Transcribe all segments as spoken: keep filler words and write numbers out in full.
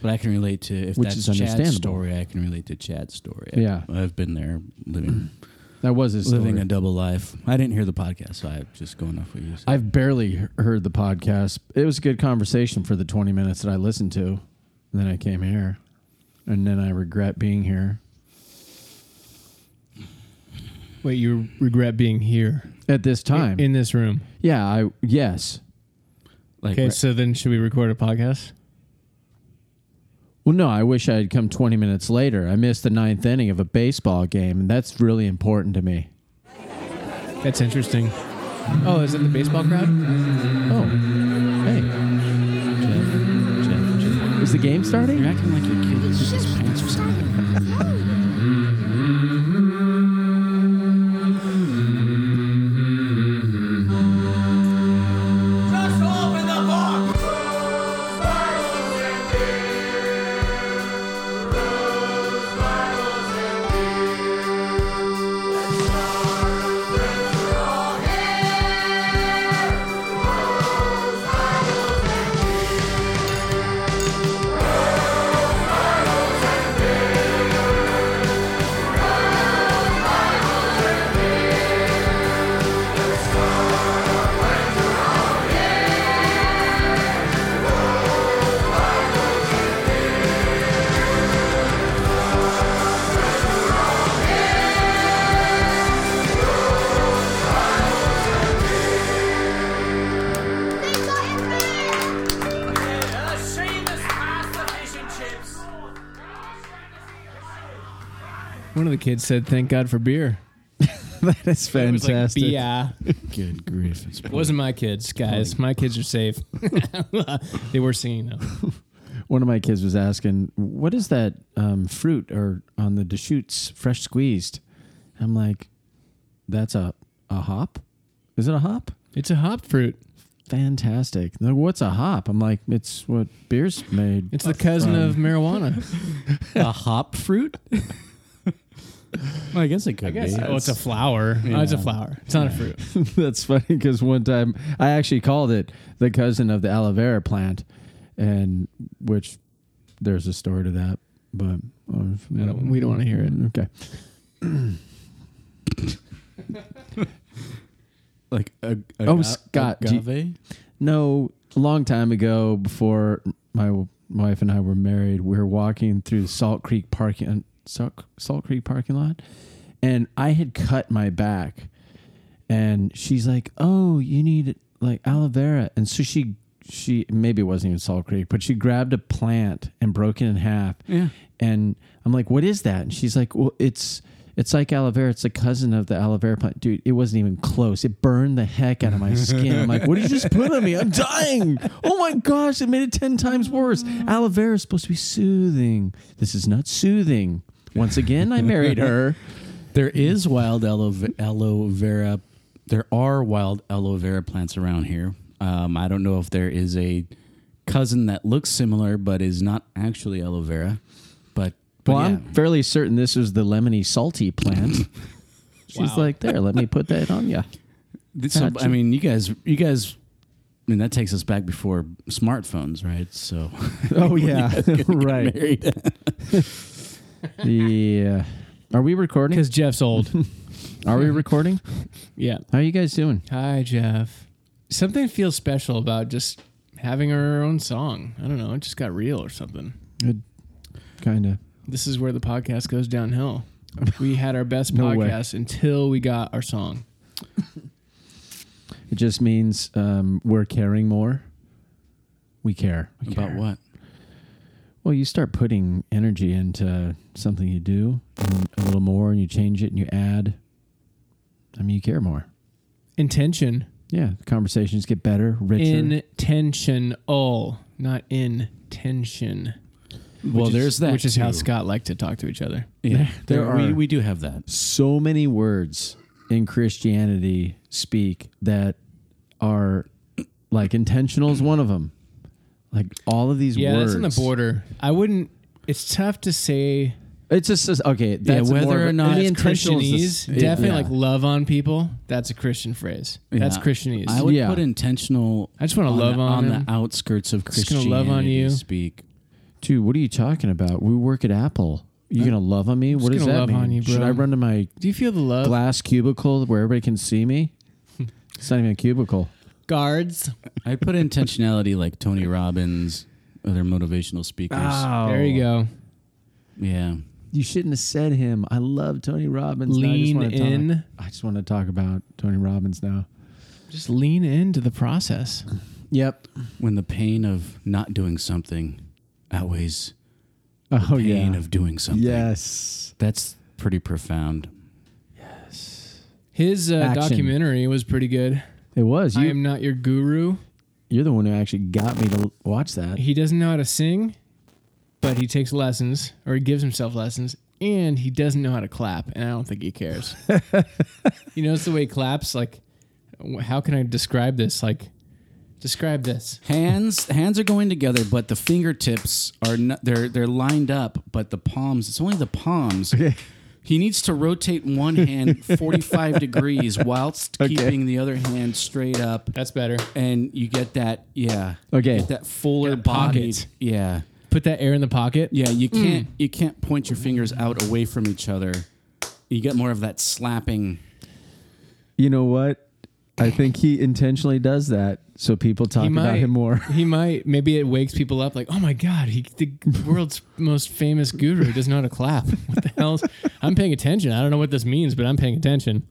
But I can relate to, if Which that's is Chad's story, I can relate to Chad's story. I, yeah. I've been there living. That was his living story. A double life. I didn't hear the podcast, so I'm just going off what you said. I've barely heard the podcast. It was a good conversation for the twenty minutes that I listened to. And then I came here. And then I regret being here. Wait, you regret being here? At this time. In, in this room? Yeah, I yes. Like, okay, right. So then should we record a podcast? Well, no, I wish I had come twenty minutes later. I missed the ninth inning of a baseball game, and that's really important to me. That's interesting. Oh, is it the baseball crowd? Oh, hey. Jeff, Jeff, Jeff. Is the game starting? You're acting like your kid is just pants or something. Kid said, "Thank God for beer." That is fantastic. It was like, beer. Good grief! It wasn't my kids, guys. My kids are safe. They were singing though. One of my kids was asking, "What is that um, fruit or on the Deschutes fresh squeezed?" I'm like, "That's a a hop. Is it a hop? It's a hop fruit." Fantastic. Like, what's a hop? I'm like, it's what beer's made. It's the cousin from. of marijuana. A hop fruit. Well, I guess it could guess be. Oh, it's a flower. Yeah. Oh, it's a flower. It's yeah. not a fruit. That's funny because one time I actually called it the cousin of the aloe vera plant, and which there's a story to that, but uh, we don't, don't want to hear it. Okay. Like a, a oh, ga- Scott, agave? You, no, a long time ago, before my wife and I were married, we were walking through Salt Creek parking. Salt, Salt Creek parking lot, and I had cut my back, and she's like, "Oh, you need like aloe vera," and so she she maybe it wasn't even Salt Creek, but she grabbed a plant and broke it in half. Yeah, and I'm like, "What is that?" And she's like, "Well, it's it's like aloe vera. It's the cousin of the aloe vera plant, dude. It wasn't even close. It burned the heck out of my skin." I'm like, "What did you just put on me? I'm dying! Oh my gosh! It made it ten times worse. Aloe vera is supposed to be soothing. This is not soothing." Once again, I married her. There is wild aloe, aloe vera. There are wild aloe vera plants around here. Um, I don't know if there is a cousin that looks similar but is not actually aloe vera. But, but well, yeah. I'm fairly certain this is the lemony salty plant. She's wow. like, there, let me put that on ya. So, I mean, you guys, you guys. I mean, that takes us back before smartphones, right? So, oh yeah, right. Yeah. Are we recording? Because Jeff's old. Are we recording? Yeah. How are you guys doing? Hi, Jeff. Something feels special about just having our own song. I don't know. It just got real or something. It kind of. This is where the podcast goes downhill. We had our best no podcast way. until we got our song. It just means um, we're caring more. We care. We about care. What? Well, you start putting energy into something you do and a little more, and you change it and you add. I mean, you care more. Intention. Yeah. Conversations get better, richer. Intentional, not intention. Well, which there's is, that. Which is too. How Scott liked to talk to each other. Yeah. There, there, there are. We, we do have that. So many words in Christianity speak that are like intentional is one of them. Like all of these yeah, words. Yeah, that's on the border. I wouldn't... It's tough to say... It's just... Okay, that's yeah, whether more, or not the it's Christianese. Definitely yeah. like love on people. That's a Christian phrase. Yeah. That's Christianese. I would yeah. put intentional... I just want to love on On him. The outskirts of Christianity. Just going to love on you. Speak. dude, what are you talking about? We work at Apple. You gonna love on me? I'm what does that love mean? On you, bro. Should I run to my Do you feel the love? glass cubicle where everybody can see me? It's not even a cubicle. Guards. I put intentionality like Tony Robbins, other motivational speakers. Oh. There you go. Yeah. You shouldn't have said him. I love Tony Robbins. Lean I in. Talk, I just want to talk about Tony Robbins now. Just lean into the process. Yep. When the pain of not doing something outweighs the oh, pain yeah. of doing something. Yes. That's pretty profound. Yes. His uh, documentary was pretty good. It was. You, I Am Not Your Guru. You're the one who actually got me to watch that. He doesn't know how to sing, but he takes lessons, or he gives himself lessons, and he doesn't know how to clap, and I don't think he cares. You notice the way he claps? Like, how can I describe this? Like, describe this. Hands hands are going together, but the fingertips are not, they're they're lined up, but the palms, it's only the palms. Okay. He needs to rotate one hand forty-five degrees whilst okay. keeping the other hand straight up. That's better. And you get that, yeah. Okay. You get that fuller body. Yeah. Put that air in the pocket. Yeah, you can't mm. you can't point your fingers out away from each other. You get more of that slapping. You know what? I think he intentionally does that so people talk might, about him more. He might. Maybe it wakes people up like, oh, my God, he, the world's most famous guru doesn't know how to clap. What the hell? I'm paying attention. I don't know what this means, but I'm paying attention.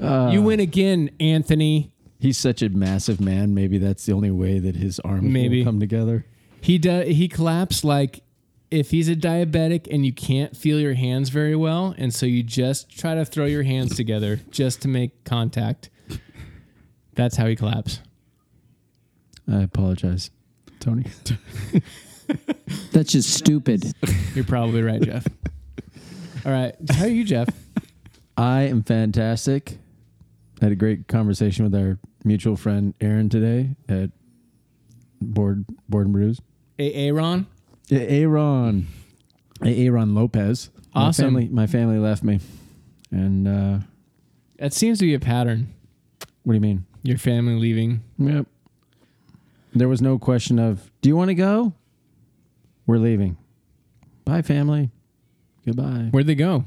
Uh, you win again, Anthony. He's such a massive man. Maybe that's the only way that his arms maybe. will come together. He does. He claps like if he's a diabetic and you can't feel your hands very well, and so you just try to throw your hands together just to make contact. That's how he claps. I apologize, Tony. That's just stupid. You're probably right, Jeff. All right. How are you, Jeff? I am fantastic. I had a great conversation with our mutual friend Aaron today at Board Board and Brews. Aaron? Aaron. Aaron Lopez. Awesome. My family, my family left me. And uh, that seems to be a pattern. What do you mean? Your family leaving. Yep. There was no question of, do you want to go? We're leaving. Bye, family. Goodbye. Where'd they go?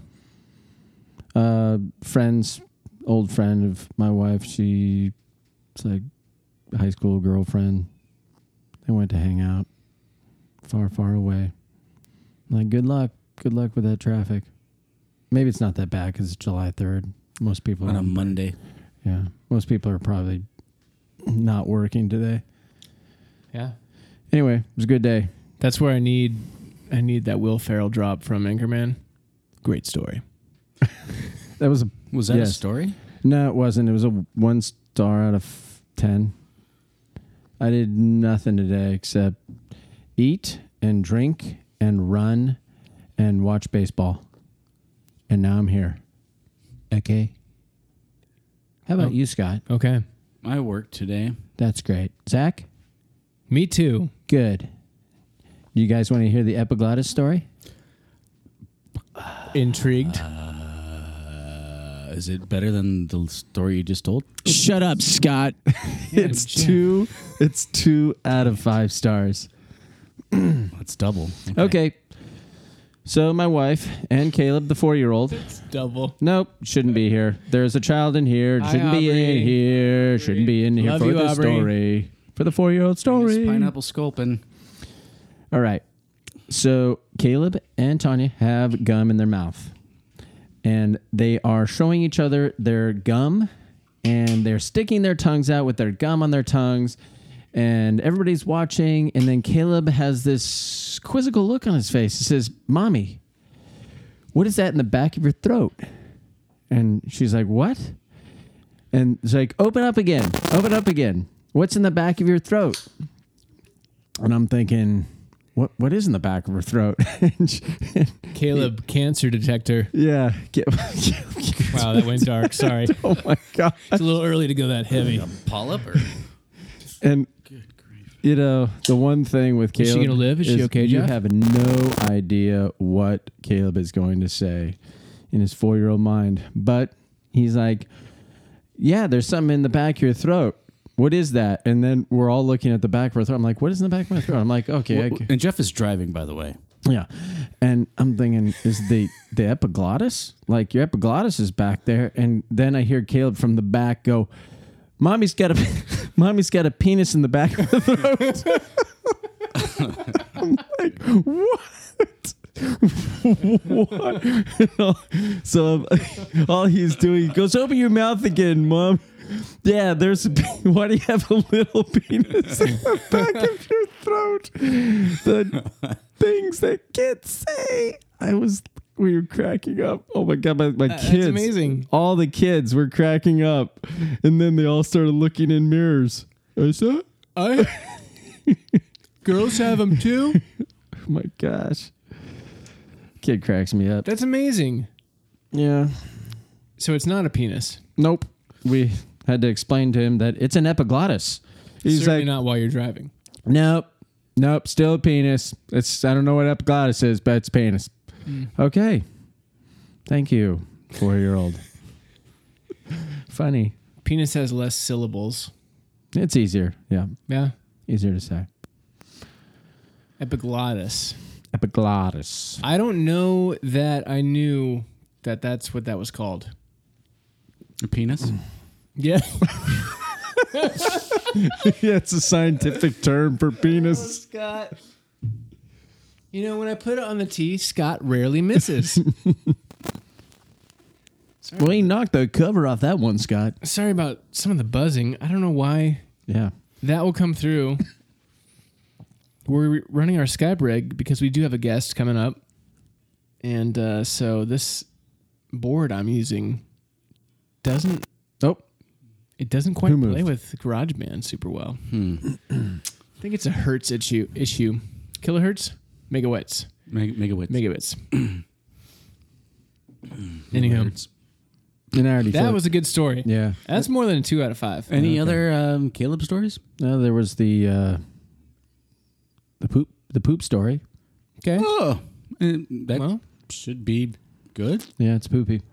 Uh, friends, old friend of my wife. She's like a high school girlfriend. They went to hang out far, far away. I'm like, good luck. Good luck with that traffic. Maybe it's not that bad because it's July third. Most people on a Monday. Yeah. Most people are probably not working today. Yeah. Anyway, it was a good day. That's where I need I need that Will Ferrell drop from Anchorman. Great story. That was a Was that yes. a story? No, it wasn't. It was a one star out of ten. I did nothing today except eat and drink and run and watch baseball. And now I'm here. Okay. How about oh. you, Scott? Okay. I worked today. That's great. Zach? Me too. Good. You guys want to hear the epiglottis story? Intrigued. Uh, is it better than the story you just told? Shut up, Scott. it's two It's two out of five stars. That's double. Okay. okay. So my wife and Caleb, the four-year-old. It's double. Nope, shouldn't be here. There's a child in here. Shouldn't Hi, be in here. Aubrey. Shouldn't be in here Love for you, the Aubrey. story. For the four-year-old story. Pineapple sculpin. All right. So Caleb and Tanya have gum in their mouth. And they are showing each other their gum. And they're sticking their tongues out with their gum on their tongues. And everybody's watching, and then Caleb has this quizzical look on his face. He says, Mommy, what is that in the back of your throat? And she's like, what? And he's like, open up again. Open up again. What's in the back of your throat? And I'm thinking, what what is in the back of her throat? and she, and Caleb, it, cancer detector. Yeah. Wow, that went dark. Sorry. Oh, my God. It's a little early to go that heavy. Like a polyp or... And, you know, the one thing with Caleb... Is she going to live? Is, is she okay, Jeff? You have no idea what Caleb is going to say in his four-year-old mind. But he's like, yeah, there's something in the back of your throat. what is that? And then we're all looking at the back of my throat. I'm like, what is in the back of my throat? I'm like, okay. Well, I and Jeff is driving, by the way. Yeah. And I'm thinking, is the, the epiglottis? Like, your epiglottis is back there. And then I hear Caleb from the back go, Mommy's got a, mommy's got a penis in the back of the throat. I'm like, what? What? So um, all he's doing, he goes, open your mouth again, Mom. Yeah, there's a pe- why do you have a little penis in the back of your throat? The things that kids say. I was, we were cracking up. Oh my God, my, my uh, kids. That's amazing. All the kids were cracking up. And then they all started looking in mirrors. Is that? I, girls have them too? Oh my gosh. Kid cracks me up. That's amazing. Yeah. So it's not a penis. Nope. We had to explain to him that it's an epiglottis. He's certainly like, not while you're driving. Nope. Nope. Still a penis. It's, I don't know what epiglottis is, but it's penis. Mm. Okay. Thank you, four-year-old. Funny. Penis has less syllables. It's easier. Yeah. Yeah. Easier to say. Epiglottis. Epiglottis. I don't know that I knew that that's what that was called. A penis? Yeah. Yeah, it's a scientific term for penis. Oh, Scott. You know, when I put it on the tee, Scott rarely misses. Well, he knocked the cover off that one, Scott. Sorry about some of the buzzing. I don't know why. Yeah. That will come through. We're running our Skype rig because we do have a guest coming up. And uh, so this board I'm using... Doesn't oh, it doesn't quite Who play moved? With GarageBand super well. Hmm. I think it's a hertz issue. Issue, kilohertz, megawatts, Meg- megawatts, megawatts. Anyhow, that was a good story. Yeah, that's more than a two out of five. Any okay. other um, Caleb stories? No, there was the uh, the poop the poop story. Okay. Oh, that well, should be good. Yeah, it's poopy.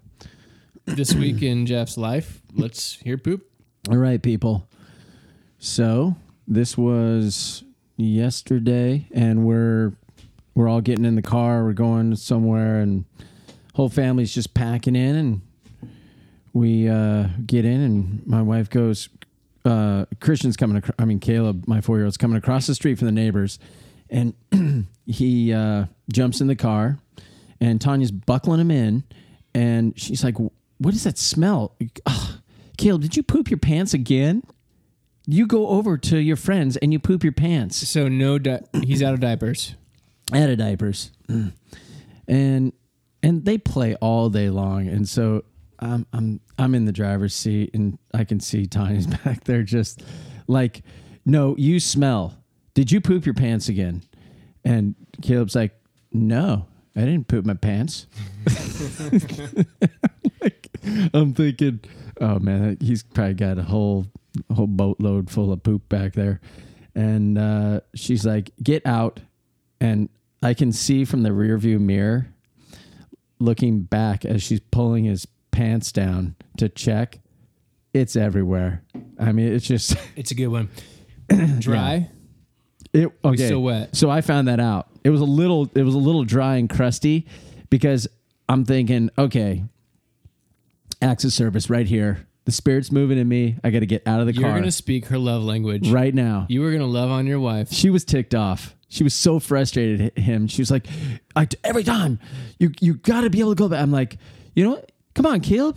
This week in Jeff's life, let's hear poop. All right, people. So this was yesterday, and we're we're all getting in the car. We're going somewhere, and whole family's just packing in. And we uh, get in, and my wife goes, uh, "Christian's coming. Ac- I mean, Caleb, my four-year-old's coming across the street from the neighbors, and he uh, jumps in the car, and Tanya's buckling him in, and she's like." What is that smell? Oh, Caleb, did you poop your pants again? You go over to your friends and you poop your pants. So no, di- he's out of diapers. Out of diapers, and and they play all day long. And so I'm I'm I'm in the driver's seat and I can see Tanya's back there just like, no, you smell. Did you poop your pants again? And Caleb's like, no, I didn't poop my pants. I'm thinking, oh man, he's probably got a whole a whole boatload full of poop back there. And uh, she's like, get out. And I can see from the rearview mirror, looking back as she's pulling his pants down to check, it's everywhere. I mean, it's just... It's a good one. Dry? Yeah. It okay. It was so wet. So I found that out. It was a little, it was a little dry and crusty because I'm thinking, okay... acts of service right here. The spirit's moving in me. I got to get out of the You're car. You're going to speak her love language. Right now. You were going to love on your wife. She was ticked off. She was so frustrated at him. She was like, I, every time, you you got to be able to go back. I'm like, you know what? Come on, Caleb.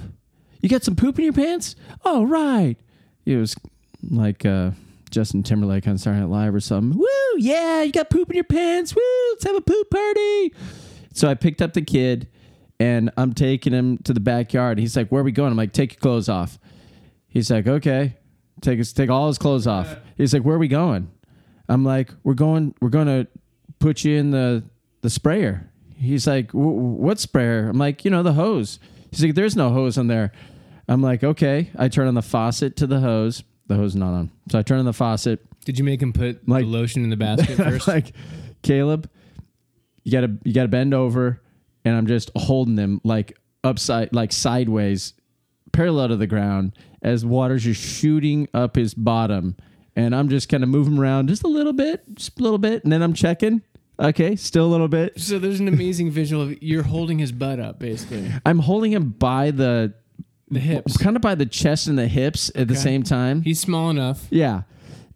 You got some poop in your pants? Oh, right. It was like uh, Justin Timberlake on Saturday Night Live or something. Woo, yeah, you got poop in your pants. Woo, let's have a poop party. So I picked up the kid. And I'm taking him to the backyard. He's like, where are we going? I'm like, take your clothes off. He's like, okay. Take his, take all his clothes off. He's like, where are we going? I'm like, we're going we're going to put you in the, the sprayer. He's like, what sprayer? I'm like, you know, the hose. He's like, there's no hose on there. I'm like, okay. I turn on the faucet to the hose. The hose is not on. So I turn on the faucet. Did you make him put like, the lotion in the basket first? Like, Caleb, you gotta you gotta bend over. And I'm just holding him like upside, like sideways, parallel to the ground as water's just shooting up his bottom. And I'm just kind of moving around just a little bit, just a little bit. And then I'm checking. Okay, still a little bit. So there's an amazing visual of you're holding his butt up, basically. I'm holding him by the... The hips. Kind of by the chest and the hips at okay. the same time. He's small enough. Yeah.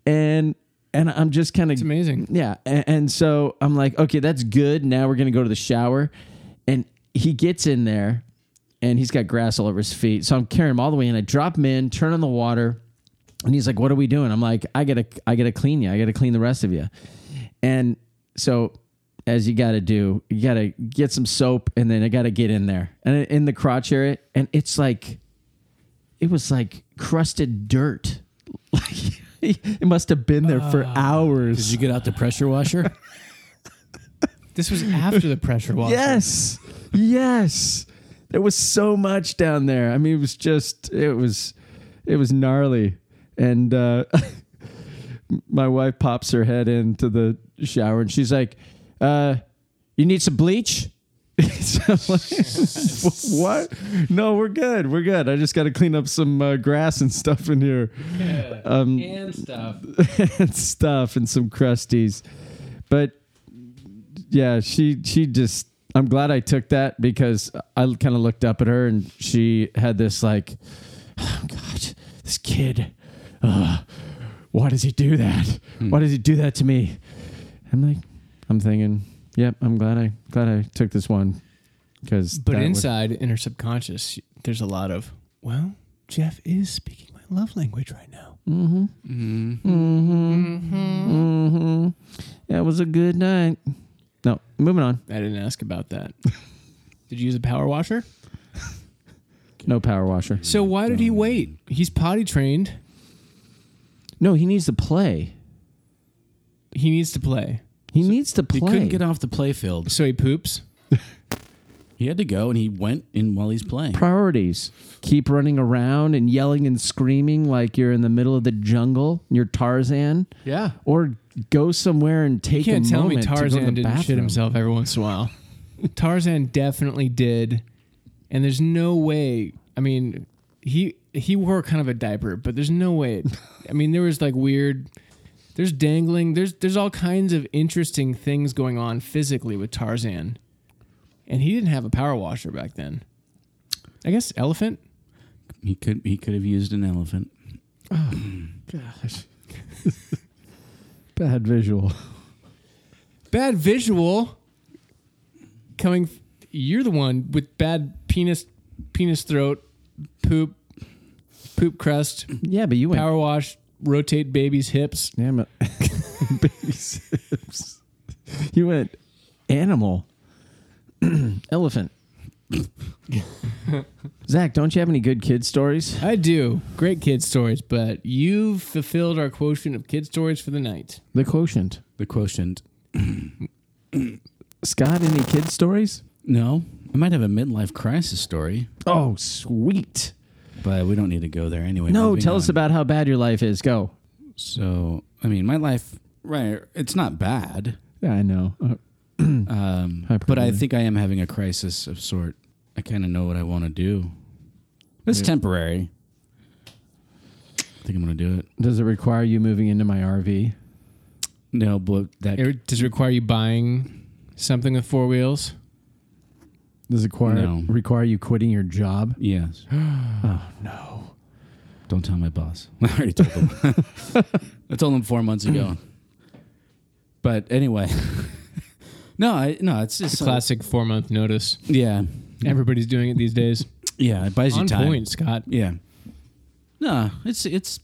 And... And I'm just kind of... It's amazing. Yeah. And, and so I'm like, okay, that's good. Now we're going to go to the shower. And he gets in there, and he's got grass all over his feet. So I'm carrying him all the way in. I drop him in, turn on the water, and he's like, what are we doing? I'm like, I got to I gotta clean you. I got to clean the rest of you. And so as you got to do, you got to get some soap, and then I got to get in there. And in the crotch area, and it's like... It was like crusted dirt. Like... It must have been there for uh, hours. Did you get out the pressure washer? This was after the pressure washer. Yes. Yes. There was so much down there. I mean, it was just, it was, it was gnarly. And uh, my wife pops her head into the shower and she's like, uh, you need some bleach? So I'm like, what? No, we're good. We're good. I just got to clean up some uh, grass and stuff in here. Yeah, um, and stuff. and stuff and some crusties. But yeah, she she just, I'm glad I took that because I kind of looked up at her and she had this like, oh God, this kid, uh, why does he do that? Hmm. Why does he do that to me? I'm like, I'm thinking... Yep, I'm glad I glad I took this one. Cause but inside, was... in her subconscious, there's a lot of, well, Jeff is speaking my love language right now. Mm-hmm. Mm-hmm. Mm-hmm. Mm-hmm. That was a good night. No, moving on. I didn't ask about that. Did you use a power washer? No power washer. So why did he wait? He's potty trained. No, he needs to play. He needs to play. He so needs to play. He couldn't get off the play field. So he poops. He had to go, and he went in while he's playing. Priorities. Keep running around and yelling and screaming like you're in the middle of the jungle. You're Tarzan. Yeah. Or go somewhere and take a moment to go to the bathroom. You can't tell me Tarzan didn't shit himself every once in a while. Tarzan definitely did. And there's no way. I mean, he he wore kind of a diaper, but there's no way. I mean, there was like weird... There's dangling. There's there's all kinds of interesting things going on physically with Tarzan. And he didn't have a power washer back then. I guess elephant? He could he could have used an elephant. Oh, gosh. Bad visual. Bad visual? Coming... F- you're the one with bad penis, penis throat, poop, poop crust. Yeah, but you power went- wash. Rotate baby's hips. Damn it. Baby's hips. You went animal. Elephant. Zach, don't you have any good kid stories? I do. Great kid stories, but you've fulfilled our quotient of kid stories for the night. The quotient. The quotient. Scott, any kid stories? No. I might have a midlife crisis story. Oh, sweet. But we don't need to go there anyway. No, tell us on. About how bad your life is. Go. So, I mean, my life, right, it's not bad. Yeah, I know. Uh, um, but I think I am having a crisis of sort. I kind of know what I want to do. It's yeah. temporary. I think I'm going to do it. Does it require you moving into my R V? No, but that... It, does it require you buying something with four wheels? Does it require, no. require you quitting your job? Yes. Oh, no. Don't tell my boss. I already told him. I told him four months ago. But anyway. no, I, no, it's just... It's a classic like, four-month notice. Yeah. Everybody's doing it these days. Yeah, it buys you time. On point, Scott. Yeah. No, it's it's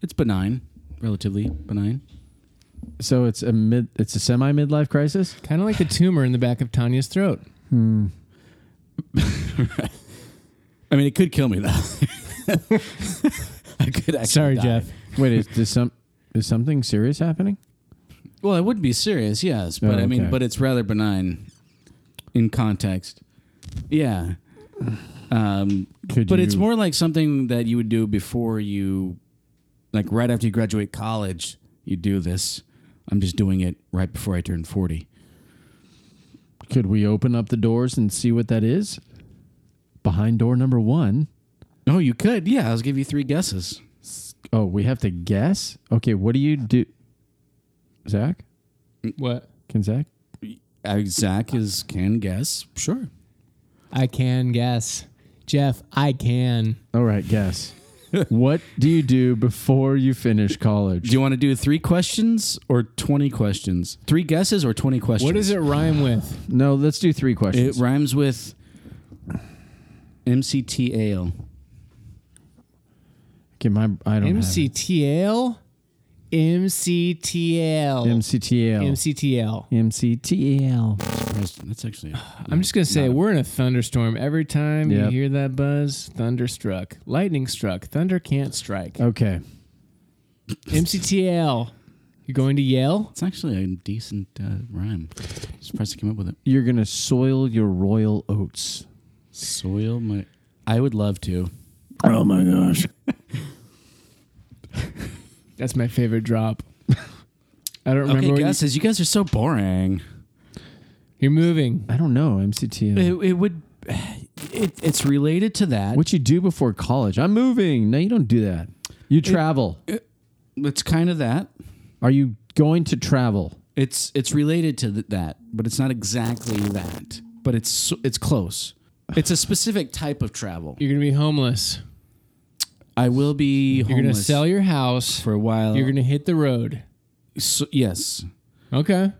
it's benign, relatively benign. So it's a mid, it's a semi-midlife crisis? Kind of like the tumor in the back of Tanya's throat. Hmm. Right. I mean, it could kill me though. I could actually Sorry, die. Jeff. Wait, is, is some is something serious happening? Well, it would be serious, yes, but oh, okay. I mean, but it's rather benign in context. Yeah. Um, could but you... it's more like something that you would do before you, like right after you graduate college, you do this. I'm just doing it right before I turn forty. Could we open up the doors and see what that is? Behind door number one, Oh, you could. Yeah, I'll give you three guesses. Oh, we have to guess? Okay, what do you do? Zach? What? Can Zach? Uh, Zach is can guess. Sure. I can guess. Jeff, I can. All right, guess. What do you do before you finish college? Do you want to do three questions or twenty questions? Three guesses or twenty questions? What does it rhyme with? No, let's do three questions. It rhymes with M C T A L. Okay, my, I don't M C T A L? M C T L. M C T L. M C T L. M C T L. That's actually... A, I'm just going to say, we're in a thunderstorm. Every time yep. you hear that buzz, thunder struck. Lightning struck. Thunder can't strike. Okay. M C T L. You're going to yell? It's actually a decent uh, rhyme. I'm surprised I came up with it. You're going to soil your royal oats. Soil my... I would love to. Oh, my gosh. That's my favorite drop. I don't remember. Okay, guesses. You, you guys are so boring. You're moving. I don't know. M C T. It, it would. It, it's related to that. What you do before college? I'm moving. No, you don't do that. You travel. It, it, it's kind of that. Are you going to travel? It's it's related to th- that, but it's not exactly that. But it's it's close. It's a specific type of travel. You're gonna be homeless. I will be homeless. You're going to sell your house. For a while. You're going to hit the road. So, yes. Okay.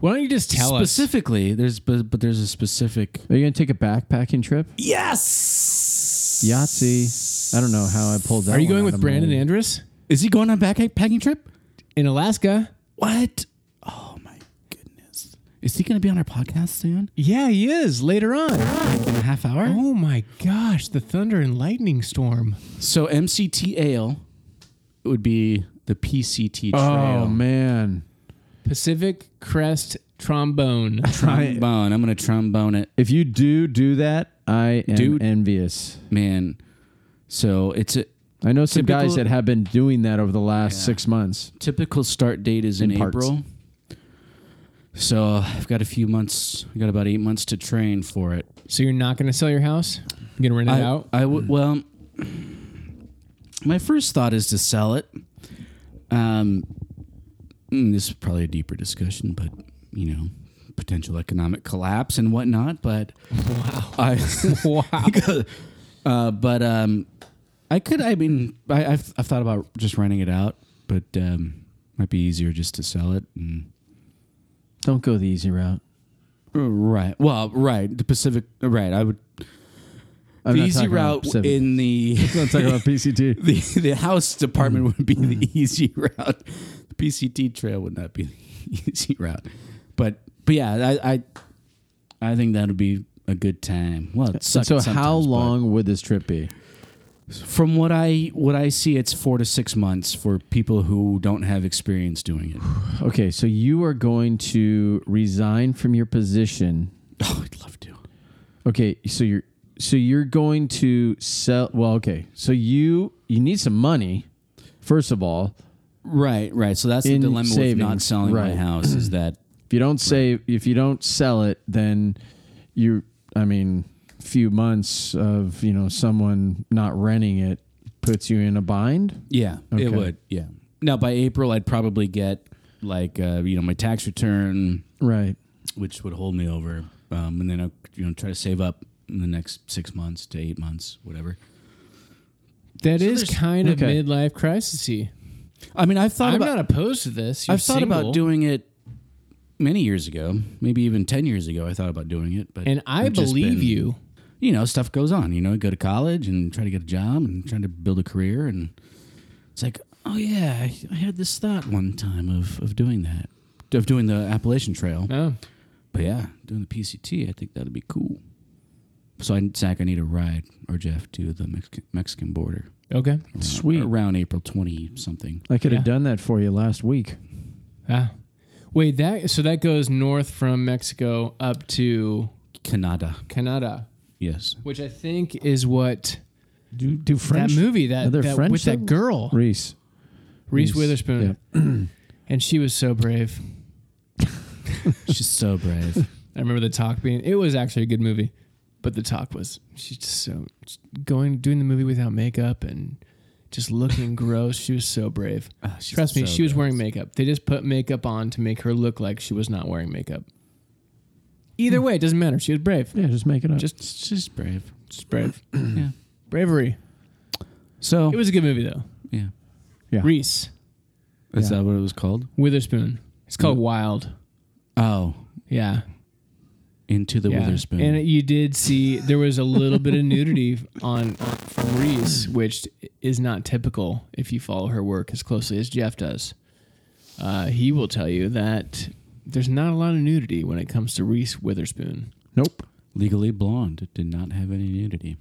Why don't you just tell Specifically, us? Specifically, there's but, but there's a specific... Are you going to take a backpacking trip? Yes! Yahtzee. I don't know how I pulled that Are you going with Brandon Andress? Is he going on a backpacking trip? In Alaska. What? Oh, my goodness. Is he going to be on our podcast soon? Yeah, he is. Later on. Like in a half hour? Oh, my gosh. The thunder and lightning storm. So M C T A L would be the P C T trail. Oh, man. Pacific Crest Trombone. Trombone. I'm going to trombone it. If you do do that, I am Dude, envious. Man. So it's a... I know some typical, guys that have been doing that over the last yeah. six months. Typical start date is in, in April. So I've got a few months. I've got about eight months to train for it. So you're not going to sell your house? You're going to rent it I, out? I w- well... My first thought is to sell it. Um, this is probably a deeper discussion, but, you know, potential economic collapse and whatnot. But wow, I, wow. uh, but um, I could. I mean, I, I've I've thought about just renting it out, but um, might be easier just to sell it. And don't go the easy route. Right. Well, right. The Pacific. Right. I would. I'm the easy route in the... I'm not talking about P C T. The, the house department would be the easy route. The P C T trail would not be the easy route. But but yeah, I I, I think that would be a good time. Well, it sucks sometimes. So how long would this trip be? From what I what I see, it's four to six months for people who don't have experience doing it. Okay, so you are going to resign from your position. Oh, I'd love to. Okay, so you're... So you're going to sell... Well, okay. So you you need some money, first of all. Right, right. So that's the dilemma savings. With not selling right. my house is that... If you don't save, right. if you don't sell it, then you... I mean, few months of, you know, someone not renting it puts you in a bind? Yeah, okay. It would. Yeah. Now, by April, I'd probably get, like, uh, you know, my tax return. Right. Which would hold me over. Um, and then I'll, you know, try to save up in the next six months to eight months, whatever. That so is kind okay. of midlife crisis-y. I mean, I've thought I'm about... I'm not opposed to this. You're I've single. Thought about doing it many years ago, maybe even ten years ago I thought about doing it. But and I believe been, you. You know, stuff goes on. You know, go to college and try to get a job and try to build a career. And it's like, oh, yeah, I, I had this thought one time of, of doing that, of doing the Appalachian Trail. Oh. But, yeah, doing the P C T, I think that would be cool. So, I, Zach, I need a ride, or Jeff, to the Mex- Mexican border. Okay. Around, Sweet. Around April twentieth-something. I could yeah. have done that for you last week. Ah. Wait, that so that goes north from Mexico up to... Canada. Canada. Yes. Which I think is what... Do, do French? That movie, that, that French with that girl. Reese. Reese, Reese Witherspoon. Yeah. And she was so brave. She's so brave. I remember the talk being... It was actually a good movie. But the talk was, she's just so going, doing the movie without makeup and just looking gross. She was so brave. Oh, Trust me, so she was gross. wearing makeup. They just put makeup on to make her look like she was not wearing makeup. Either way, it doesn't matter. She was brave. Yeah, just make it up. Just, just brave. Just brave. Yeah. Bravery. So it was a good movie, though. Yeah. Yeah. Reese. Is yeah. that what it was called? Witherspoon. It's called yeah. Wild. Oh. Yeah. Into the yeah. Witherspoon. And you did see there was a little bit of nudity on, on from Reese, which is not typical if you follow her work as closely as Jeff does. Uh, he will tell you that there's not a lot of nudity when it comes to Reese Witherspoon. Nope. Legally Blonde did not have any nudity.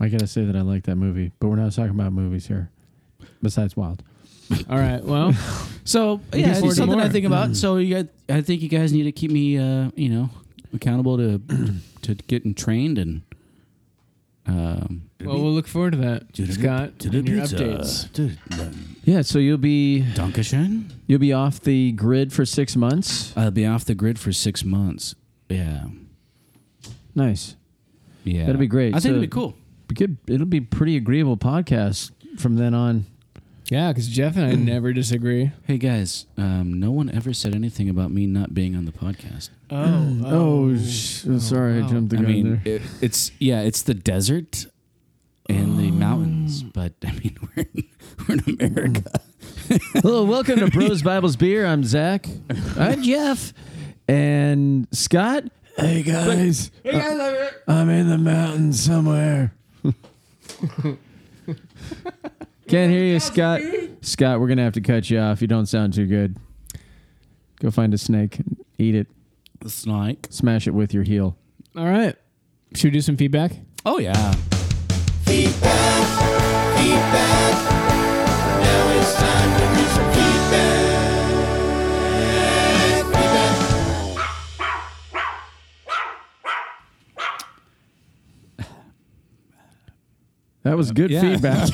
I got to say that I like that movie, but we're not talking about movies here, besides Wild. All right. Well, so yeah, it's something more. I think about. Mm. So you guys, I think you guys need to keep me, uh, you know, accountable to to getting trained and. Um, well, we'll look forward to that, to Scott. To the your updates. To yeah. So you'll be Dankeschön. You'll be off the grid for six months. I'll be off the grid for six months. Yeah. Nice. Yeah. That'll be great. I think so it'll be cool. Good. It'll be pretty agreeable podcast from then on. Yeah, because Jeff and I never disagree. Hey, guys, um, no one ever said anything about me not being on the podcast. Oh. Oh, oh sh- oh, sorry, oh. I jumped the gun I mean, there. It, it's, yeah, it's the desert and oh. the mountains, but, I mean, we're in, we're in America. Hello, welcome to Bros Bibles Beer. I'm Zach. I'm Jeff. And Scott. Hey, guys. Hey, guys, I'm here. I'm in the mountains somewhere. Can't hear you, Scott. Scott, we're going to have to cut you off. You don't sound too good. Go find a snake and eat it. A snake. Smash it with your heel. All right. Should we do some feedback? Oh, yeah. Feedback. Feedback. Now it's time to do some feedback. Feedback. That was good yeah. feedback.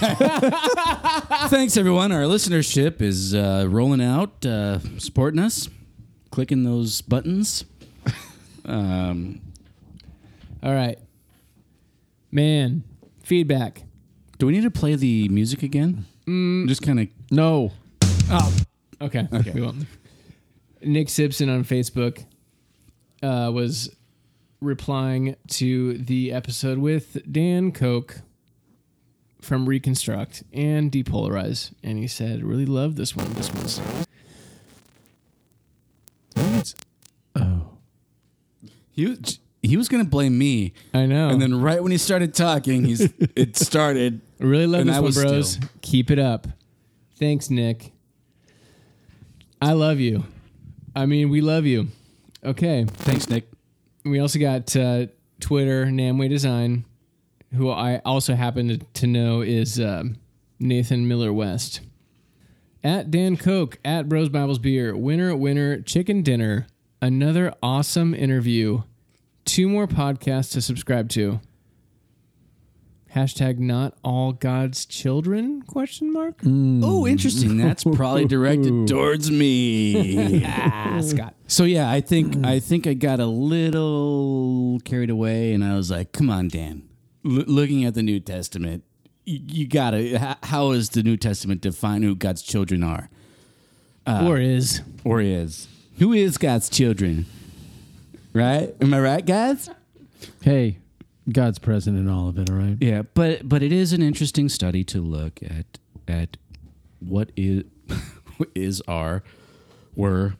Thanks, everyone. Our listenership is uh, rolling out, uh, supporting us, clicking those buttons. um, All right. Man, feedback. Do we need to play the music again? Mm. Just kind of... No. Oh, okay. okay. We won't. Nick Simpson on Facebook uh, was replying to the episode with Dan Koch from Reconstruct and Depolarize, and he said, really love this one. This one's... Oh. He, he was going to blame me. I know. And then right when he started talking, he's it started. I really love this one, bros. Still. Keep it up. Thanks, Nick. I love you. I mean, we love you. Okay. Thanks, Nick. We also got uh, Twitter, Namway Design, who I also happen to, to know is uh, Nathan Miller West. At Dan Koch, at Bros Bibles Beer, winner, winner, chicken dinner, another awesome interview, two more podcasts to subscribe to. Hashtag not all God's children, question mark? Mm. Oh, interesting. That's probably directed towards me. ah, Scott. So, yeah, I think I think I got a little carried away, and I was like, come on, Dan. L- looking at the New Testament, you, you gotta. H- how is the New Testament define who God's children are, uh, or is, or is who is God's children? Right? Am I right, guys? Hey, God's present in all of it. All right. Yeah, but but it is an interesting study to look at at what is is are, were,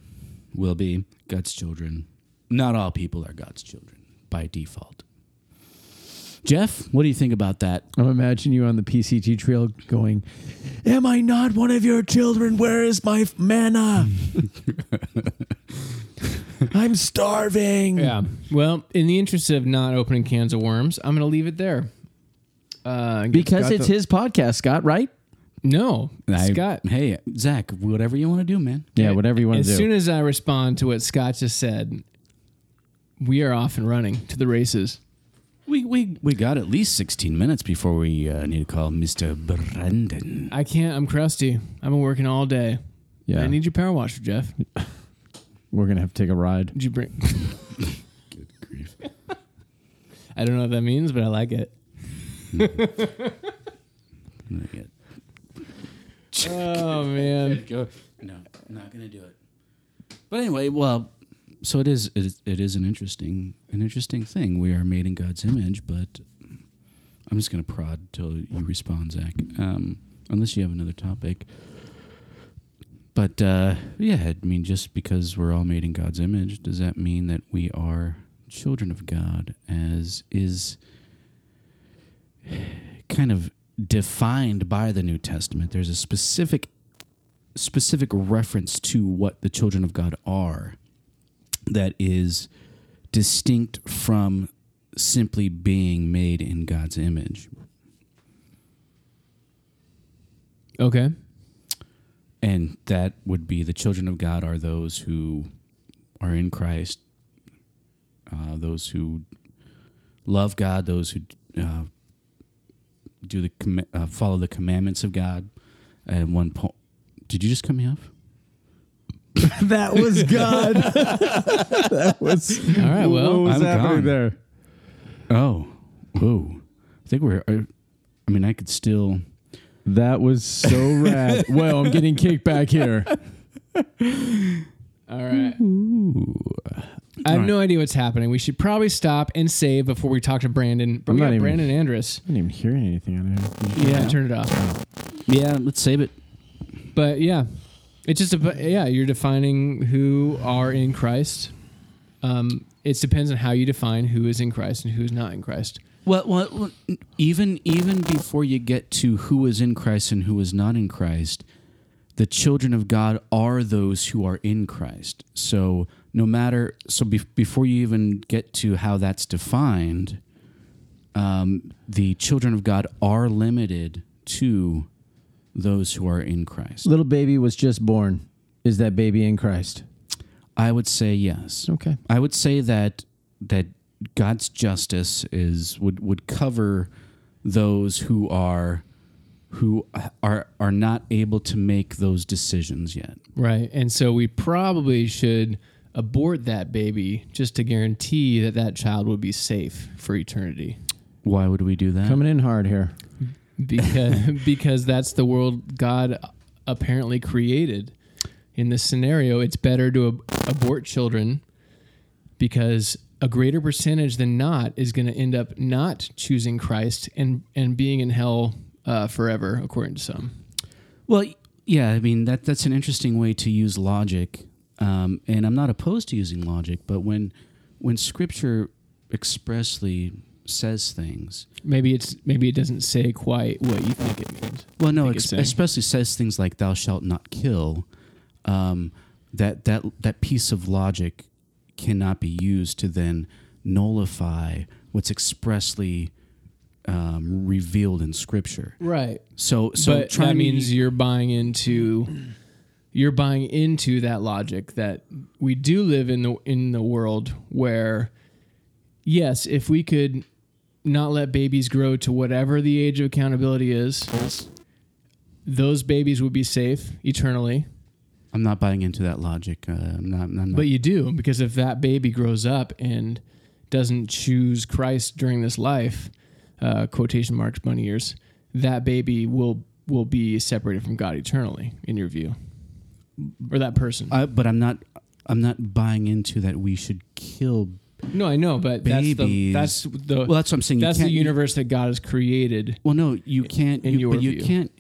will be God's children. Not all people are God's children by default. Jeff, what do you think about that? I'm imagining you on the P C T trail going, am I not one of your children? Where is my manna? I'm starving. Yeah. Well, in the interest of not opening cans of worms, I'm going to leave it there. Uh, because Scott it's the- his podcast, Scott, right? No. I, Scott. Hey, Zach, whatever you want to do, man. Yeah, whatever you want to do. As soon as I respond to what Scott just said, we are off and running to the races. We we we got at least sixteen minutes before we uh, need to call Mister Brandon. I can't. I'm crusty. I've been working all day. Yeah. I need your power washer, Jeff. We're gonna have to take a ride. Did you bring? Good grief. I don't know what that means, but I like it. I like it. Oh, man. Go. No, not going to do it. But anyway, well, so it is it, it is an interesting an interesting thing. We are made in God's image, but I'm just going to prod till you respond, Zach, um, unless you have another topic. But, uh, yeah, I mean, just because we're all made in God's image, does that mean that we are children of God, as is kind of defined by the New Testament? There's a specific specific reference to what the children of God are that is distinct from simply being made in God's image. Okay. And that would be the children of God are those who are in Christ, uh, those who love God, those who uh, do the com- uh, follow the commandments of God. And one po- did you just cut me off? That was God. That was all right. Well, what was I'm happening gone. There? Oh, whoa! I think we're. I, I mean, I could still. That was so rad. Well, I'm getting kicked back here. All right. Ooh. I have right. no idea what's happening. We should probably stop and save before we talk to Brandon. But I'm we got even, Brandon Andress. I didn't even hear anything on him. Yeah, yeah, turn it off. Yeah, let's save it. But yeah, it's just a, yeah. You're defining who are in Christ. Um, it depends on how you define who is in Christ and who is not in Christ. Well, well, even even before you get to who is in Christ and who is not in Christ, the children of God are those who are in Christ. So no matter, so be, before you even get to how that's defined, um, the children of God are limited to those who are in Christ. Little baby was just born. Is that baby in Christ? I would say yes. Okay. I would say that that. God's justice is would, would cover those who are who are are not able to make those decisions yet. Right. And so we probably should abort that baby just to guarantee that that child will be safe for eternity. Why would we do that? Coming in hard here. Because because that's the world God apparently created. In this scenario, it's better to ab- abort children because a greater percentage than not is going to end up not choosing Christ and, and being in hell uh, forever, according to some. Well, yeah, I mean, that that's an interesting way to use logic, um, and I'm not opposed to using logic, but when when Scripture expressly says things... Maybe it's maybe it doesn't say quite what you think it means. Well, no, it ex- especially says things like, thou shalt not kill, um, that, that that piece of logic cannot be used to then nullify what's expressly um, revealed in Scripture. Right. So, so but that means you're buying into you're buying into that logic that we do live in the in the world where, yes, if we could not let babies grow to whatever the age of accountability is, those babies would be safe eternally. I'm not buying into that logic. Uh, I'm not, I'm not. But you do, because if that baby grows up and doesn't choose Christ during this life, uh, quotation marks, bunny ears, that baby will will be separated from God eternally, in your view, or that person. Uh, but I'm not. I'm not buying into that we should kill. No, I know, but babies. that's the that's the well, that's what I'm saying. That's the universe that God has created. Well, no, you can't. In you, your but view. you can't.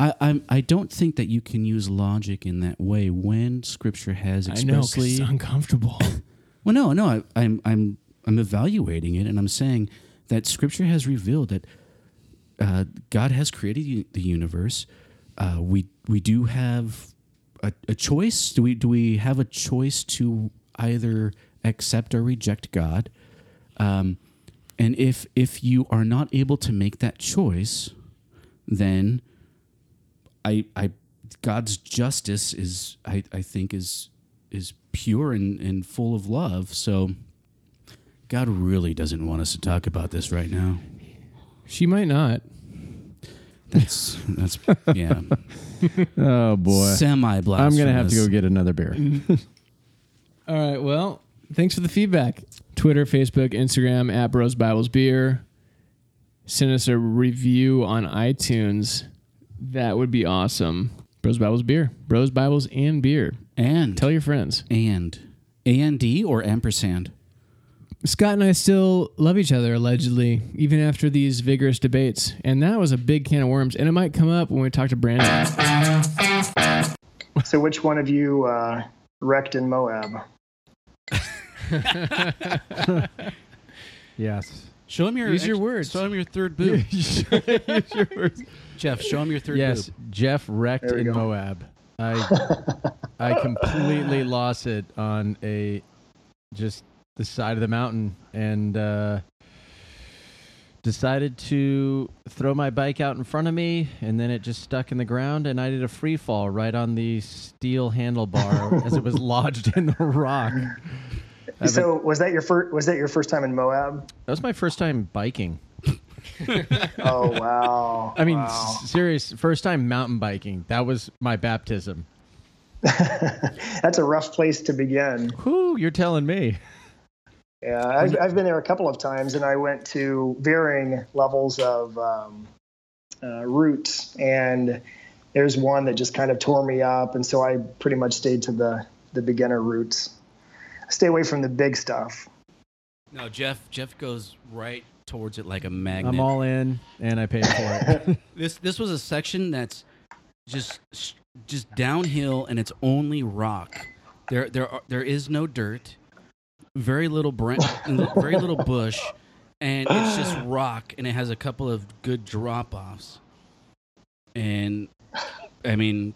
I I'm, I don't think that you can use logic in that way when Scripture has expressly. I know, 'cause it's uncomfortable. Well, no, no, I, I'm I'm I'm evaluating it, and I'm saying that Scripture has revealed that uh, God has created u- the universe. Uh, we we do have a, a choice. Do we do we have a choice to either accept or reject God? Um, and if if you are not able to make that choice, then I, I, God's justice is, I, I think, is is pure and, and full of love. So, God really doesn't want us to talk about this right now. She might not. That's that's yeah. Oh boy, semi-blasphemous. I'm gonna have to go get another beer. All right. Well, thanks for the feedback. Twitter, Facebook, Instagram, at Bros Bibles Beer. Send us a review on iTunes. That would be awesome. Bros Bibles Beer. Bros Bibles and beer. And. Tell your friends. And. A N D or ampersand? Scott and I still love each other, allegedly, even after these vigorous debates. And that was a big can of worms. And it might come up when we talk to Brandon. So which one of you uh, wrecked in Moab? Yes. Show him your, use your ex- words. Show him your third boob. Use your words. Jeff, show him your third yes, boob. Yes, Jeff wrecked in go. Moab. I I completely lost it on a just the side of the mountain and uh, decided to throw my bike out in front of me, and then it just stuck in the ground, and I did a free fall right on the steel handlebar as it was lodged in the rock. So was that your first? Was that your first time in Moab? That was my first time biking. Oh wow! I mean, wow. Serious first time mountain biking. That was my baptism. That's a rough place to begin. Whoo, you're telling me. Yeah, I've, I've been there a couple of times, and I went to varying levels of um, uh, routes, and there's one that just kind of tore me up, and so I pretty much stayed to the the beginner routes. Stay away from the big stuff. No, Jeff. Jeff goes right towards it like a magnet. I'm all in, and I paid for it. This this was a section that's just just downhill, and it's only rock. There there are, there is no dirt, very little branch, very little bush, and it's just rock. And it has a couple of good drop offs. And I mean,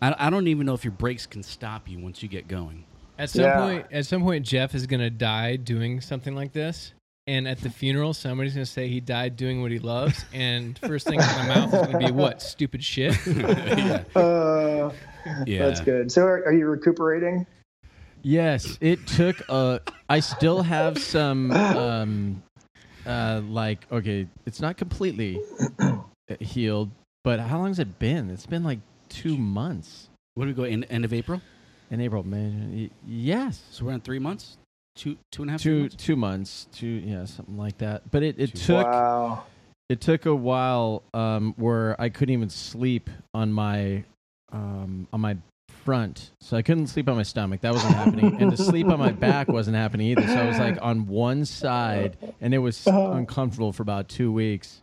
I I don't even know if your brakes can stop you once you get going. At some yeah. point, at some point, Jeff is gonna die doing something like this, and at the funeral, somebody's gonna say he died doing what he loves, and first thing in my mouth is gonna be what stupid shit. yeah. Uh, yeah, that's good. So, are, are you recuperating? Yes, it took a. I still have some, um, uh, like okay, it's not completely healed, but how long has it been? It's been like two months. What did we go in end of April? In April, man. Yes. So we're on three months, two, two and a half, two, months? two months, two, yeah, something like that. But it, it took, wow. it took a while um, where I couldn't even sleep on my, um, on my front. So I couldn't sleep on my stomach. That wasn't happening, and to sleep on my back wasn't happening either. So I was like on one side, and it was uncomfortable for about two weeks.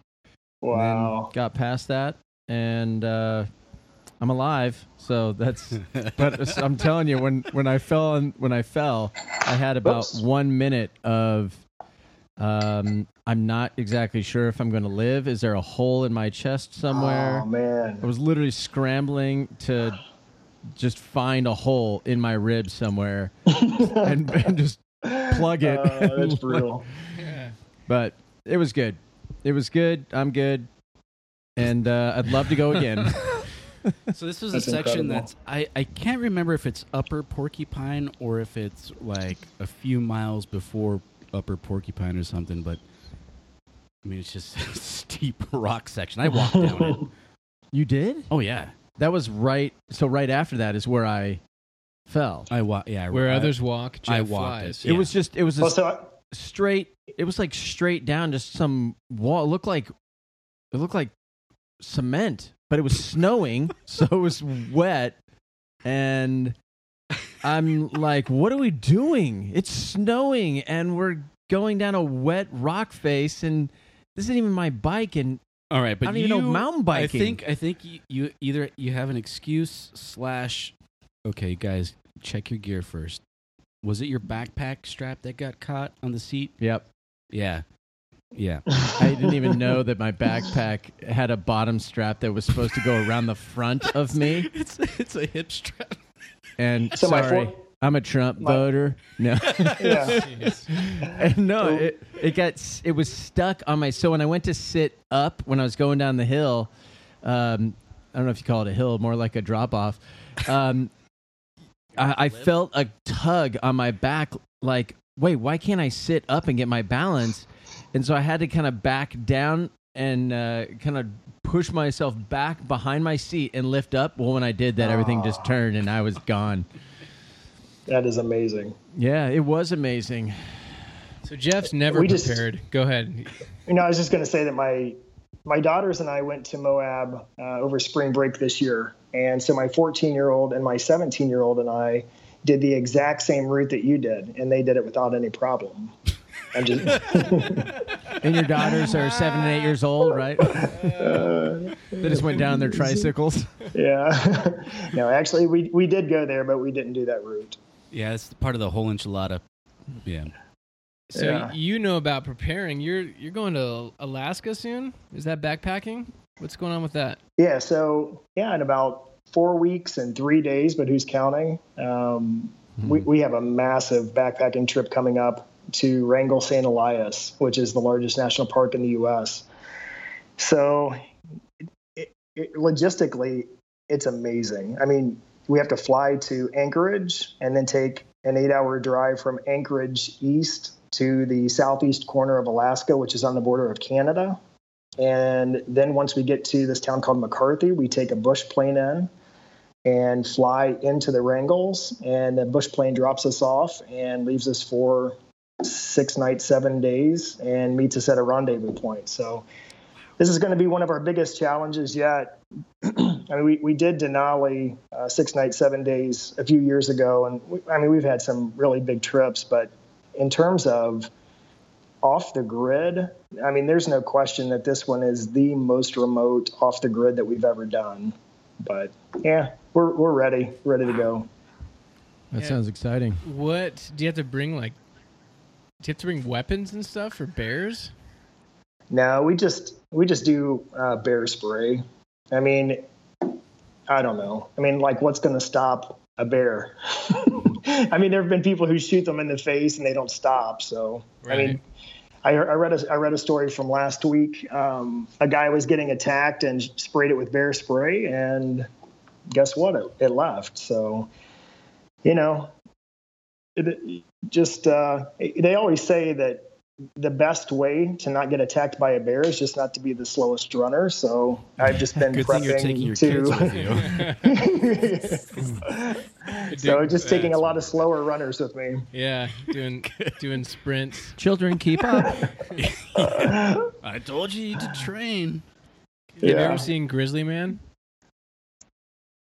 Wow. And got past that, and. Uh, I'm alive, so that's. But I'm telling you, when, when I fell, on, when I fell, I had about Oops. one minute of, um, I'm not exactly sure if I'm going to live. Is there a hole in my chest somewhere? Oh man! I was literally scrambling to just find a hole in my rib somewhere and, and just plug it. Uh, that's brutal. Yeah. But it was good. It was good. I'm good, and uh, I'd love to go again. So this is a section incredible. that's, I, I can't remember if it's Upper Porcupine or if it's like a few miles before Upper Porcupine or something, but I mean, it's just a steep rock section. I walked down it. You did? Oh, yeah. That was right, so right after that is where I fell. I wa- yeah. I, where I, others walk, Jeff I walked flies. It, yeah. It was just, it was a well, so I- straight, it was like straight down, just some wall. It looked like, it looked like cement. But it was snowing, so it was wet, and I'm like, what are we doing? It's snowing, and we're going down a wet rock face, and this isn't even my bike, and All right, but I don't you, even know mountain biking. I think I think you, you either you have an excuse slash, okay, guys, check your gear first. Was it your backpack strap that got caught on the seat? Yep. Yeah. Yeah, I didn't even know that my backpack had a bottom strap that was supposed to go around the front of me. It's it's a hip strap. And so sorry, for- I'm a Trump my- voter. No, yeah. and no, it it got it was stuck on my. So when I went to sit up when I was going down the hill, um, I don't know if you call it a hill, more like a drop off. Um, I, I felt a tug on my back. Like, wait, why can't I sit up and get my balance? And so I had to kind of back down and uh, kind of push myself back behind my seat and lift up. Well, when I did that, everything just turned and I was gone. That is amazing. Yeah, it was amazing. So Jeff's never we prepared. Just, Go ahead. You know, I was just going to say that my my daughters and I went to Moab uh, over spring break this year. And so my fourteen-year-old and my seventeen-year-old and I did the exact same route that you did, and they did it without any problem. I'm just and your daughters are seven and eight years old, right? Uh, they just went down on their tricycles. Yeah. No, actually, we, we did go there, but we didn't do that route. Yeah, it's part of the whole enchilada. Yeah. So yeah. you know about preparing. You're you're going to Alaska soon? Is that backpacking? What's going on with that? Yeah, so, yeah, in about four weeks and three days, but who's counting? Um, mm-hmm. we, we have a massive backpacking trip coming up to Wrangell-Saint Elias, which is the largest national park in the U S. So it, it, logistically, it's amazing. I mean, we have to fly to Anchorage and then take an eight-hour drive from Anchorage east to the southeast corner of Alaska, which is on the border of Canada. And then once we get to this town called McCarthy, we take a bush plane in and fly into the Wrangels, and the bush plane drops us off and leaves us for six nights, seven days, and meets us at a rendezvous point. So this is going to be one of our biggest challenges yet. I mean, we, we did Denali uh, six nights, seven days a few years ago, and we, I mean, we've had some really big trips, but in terms of off the grid, I mean, there's no question that this one is the most remote off the grid that we've ever done. But yeah, we're we're ready, ready to go. That yeah. sounds exciting. What do you have to bring? Like, do you have to bring weapons and stuff for bears? No, we just we just do uh, bear spray. I mean, I don't know. I mean, like, what's going to stop a bear? I mean, there have been people who shoot them in the face and they don't stop. So, right. I mean, I, I read a I read a story from last week. Um, a guy was getting attacked and sprayed it with bear spray, and guess what? It, it left. So, you know, it, it just uh, it, they always say that the best way to not get attacked by a bear is just not to be the slowest runner. So I've just been Good prepping you're taking your to. Kids with you. So just taking a lot of slower runners with me. Yeah, doing doing sprints. Children, keep up. I told you to train. Yeah. Have you ever seen Grizzly Man?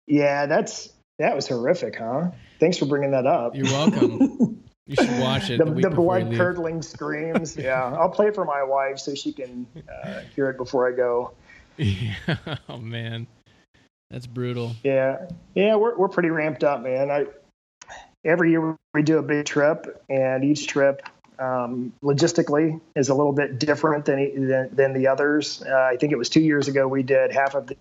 Yeah, that's that was horrific, huh? Thanks for bringing that up. You're welcome. You should watch it. The, the, the blood-curdling screams. Yeah, I'll play it for my wife so she can uh, hear it before I go. Yeah. Oh man, that's brutal. Yeah, yeah, we're we're pretty ramped up, man. I every year we do a big trip, and each trip um, logistically is a little bit different than than, than the others. Uh, I think it was two years ago we did half of the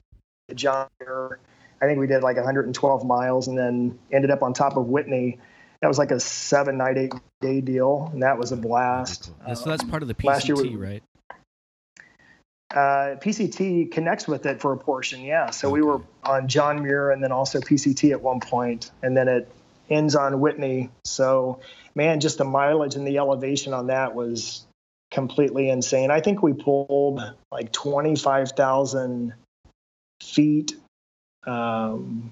John Muir. I think we did like one hundred twelve miles, and then ended up on top of Whitney. That was like a seven night, eight day deal, and that was a blast. Yeah, so that's part of the P C T, we, right? Uh, P C T connects with it for a portion, yeah. So okay. We were on John Muir and then also P C T at one point, and then it ends on Whitney. So, man, just the mileage and the elevation on that was completely insane. I think we pulled like twenty-five thousand feet. Um,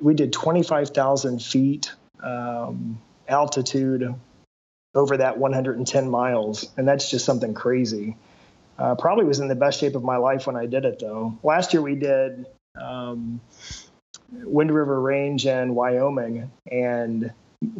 we did twenty-five thousand feet. Um, altitude over that one hundred ten miles. And that's just something crazy. Uh, probably was in the best shape of my life when I did it though. Last year we did, um, Wind River Range in Wyoming and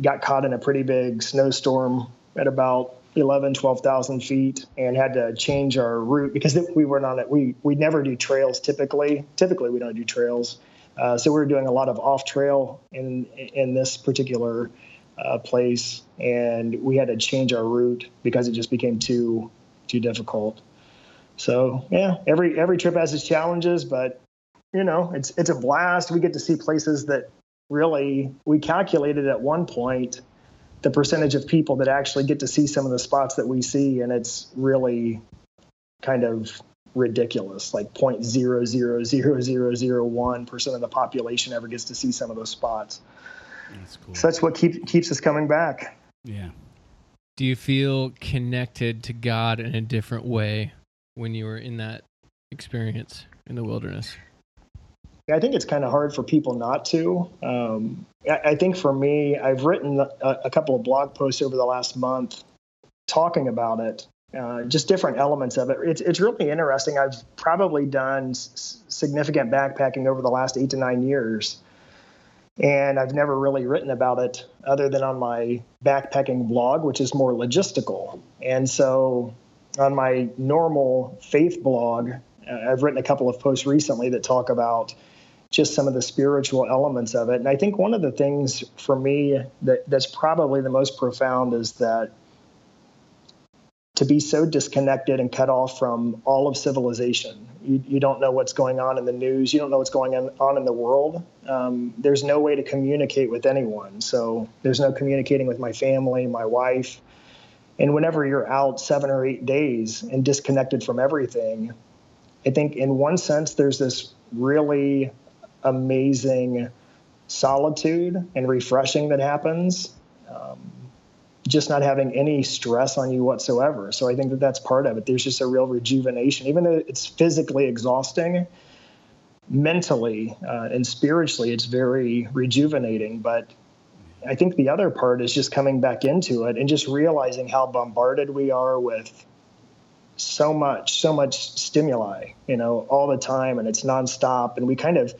got caught in a pretty big snowstorm at about eleven, twelve thousand feet and had to change our route because we were not at, we, we never do trails. Typically, typically we don't do trails. Uh, so we were doing a lot of off trail in in this particular uh, place, and we had to change our route because it just became too too difficult. So yeah, every every trip has its challenges, but you know it's it's a blast. We get to see places that really we calculated at one point the percentage of people that actually get to see some of the spots that we see, and it's really kind of ridiculous, like zero point zero zero zero zero zero one percent of the population ever gets to see some of those spots. That's cool. So that's what keep, keeps us coming back. Yeah. Do you feel connected to God in a different way when you were in that experience in the wilderness? I think it's kind of hard for people not to. Um, I, I think for me, I've written a, a couple of blog posts over the last month talking about it, uh, just different elements of it. It's it's really interesting. I've probably done s- significant backpacking over the last eight to nine years, and I've never really written about it other than on my backpacking blog, which is more logistical. And so on my normal faith blog, I've written a couple of posts recently that talk about just some of the spiritual elements of it. And I think one of the things for me that, that's probably the most profound is that to be so disconnected and cut off from all of civilization. You, you don't know what's going on in the news. You don't know what's going on in the world. Um, there's no way to communicate with anyone. So there's no communicating with my family, my wife. And whenever you're out seven or eight days and disconnected from everything, I think in one sense, there's this really amazing solitude and refreshing that happens, um, just not having any stress on you whatsoever. So I think that that's part of it. There's just a real rejuvenation, even though it's physically exhausting, mentally uh, and spiritually, it's very rejuvenating. But I think the other part is just coming back into it and just realizing how bombarded we are with so much, so much stimuli, you know, all the time, and it's nonstop. And we kind of,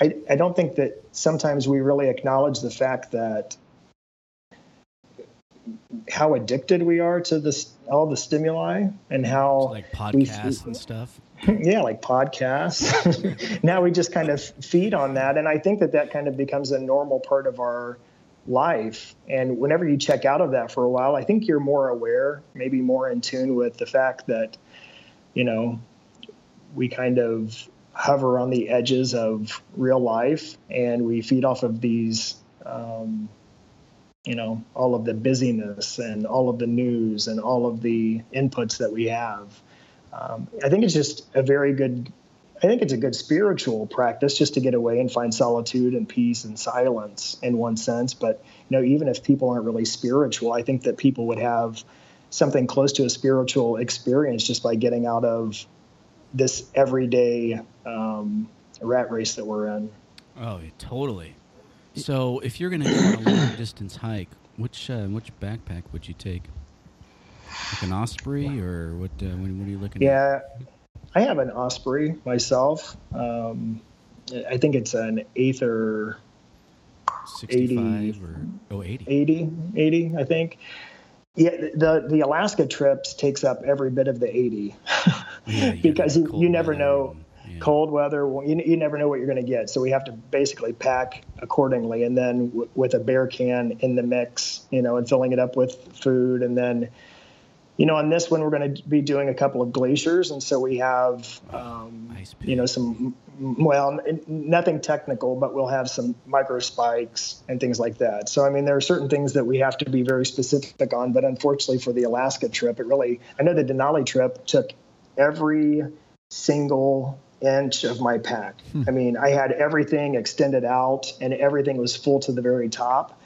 I, I don't think that sometimes we really acknowledge the fact that how addicted we are to this, all the stimuli, and how so like podcasts we, and stuff. Yeah. Like podcasts. Now we just kind of feed on that. And I think that that kind of becomes a normal part of our life. And whenever you check out of that for a while, I think you're more aware, maybe more in tune with the fact that, you know, we kind of hover on the edges of real life, and we feed off of these, um, you know, all of the busyness and all of the news and all of the inputs that we have. Um, I think it's just a very good, I think it's a good spiritual practice just to get away and find solitude and peace and silence in one sense. But, you know, even if people aren't really spiritual, I think that people would have something close to a spiritual experience just by getting out of this everyday um, rat race that we're in. Oh, totally. So if you're going to go on a long distance hike, which uh, which backpack would you take? Like an Osprey, or what? Uh, what are you looking yeah. at? Yeah. I have an Osprey myself. Um, I think it's an Aether eighty, or, oh, eighty. eighty, eighty, I think. Yeah, the the Alaska trips takes up every bit of the eighty. Yeah, because you, you never know yeah. cold weather. You, you never know what you're going to get. So we have to basically pack accordingly. And then w- with a beer can in the mix, you know, and filling it up with food, and then you know, on this one, we're going to be doing a couple of glaciers. And so we have, um, you know, some, well, nothing technical, but we'll have some micro spikes and things like that. So, I mean, there are certain things that we have to be very specific on. But unfortunately for the Alaska trip, it really, I know the Denali trip took every single inch of my pack. Hmm. I mean, I had everything extended out, and everything was full to the very top.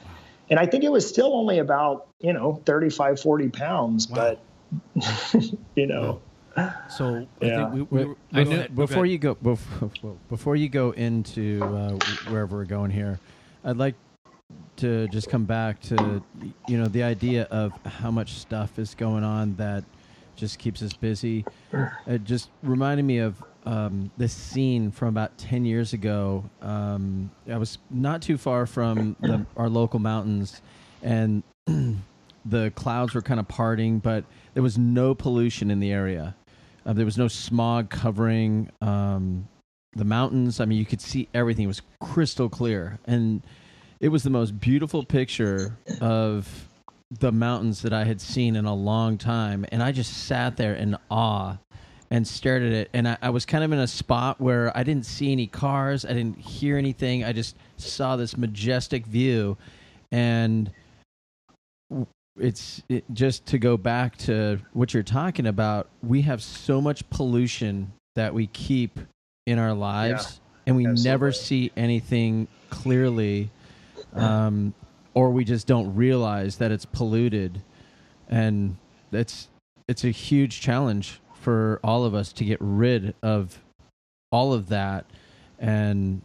And I think it was still only about, you know, thirty-five, forty pounds, wow. but, you know. So yeah. I think we, we, I knew it. Before you go, before, before you go into uh, wherever we're going here, I'd like to just come back to, you know, the idea of how much stuff is going on that just keeps us busy. It just reminded me of um, this scene from about ten years ago. Um, I was not too far from the, our local mountains, and the clouds were kind of parting, but there was no pollution in the area. Uh, there was no smog covering um, the mountains. I mean, you could see everything. It was crystal clear, and it was the most beautiful picture of the mountains that I had seen in a long time. And I just sat there in awe and stared at it. And I, I was kind of in a spot where I didn't see any cars. I didn't hear anything. I just saw this majestic view. And it's it, just to go back to what you're talking about. We have so much pollution that we keep in our lives, yeah, and we absolutely. never see anything clearly. Um, or we just don't realize that it's polluted, and that's it's a huge challenge for all of us to get rid of all of that and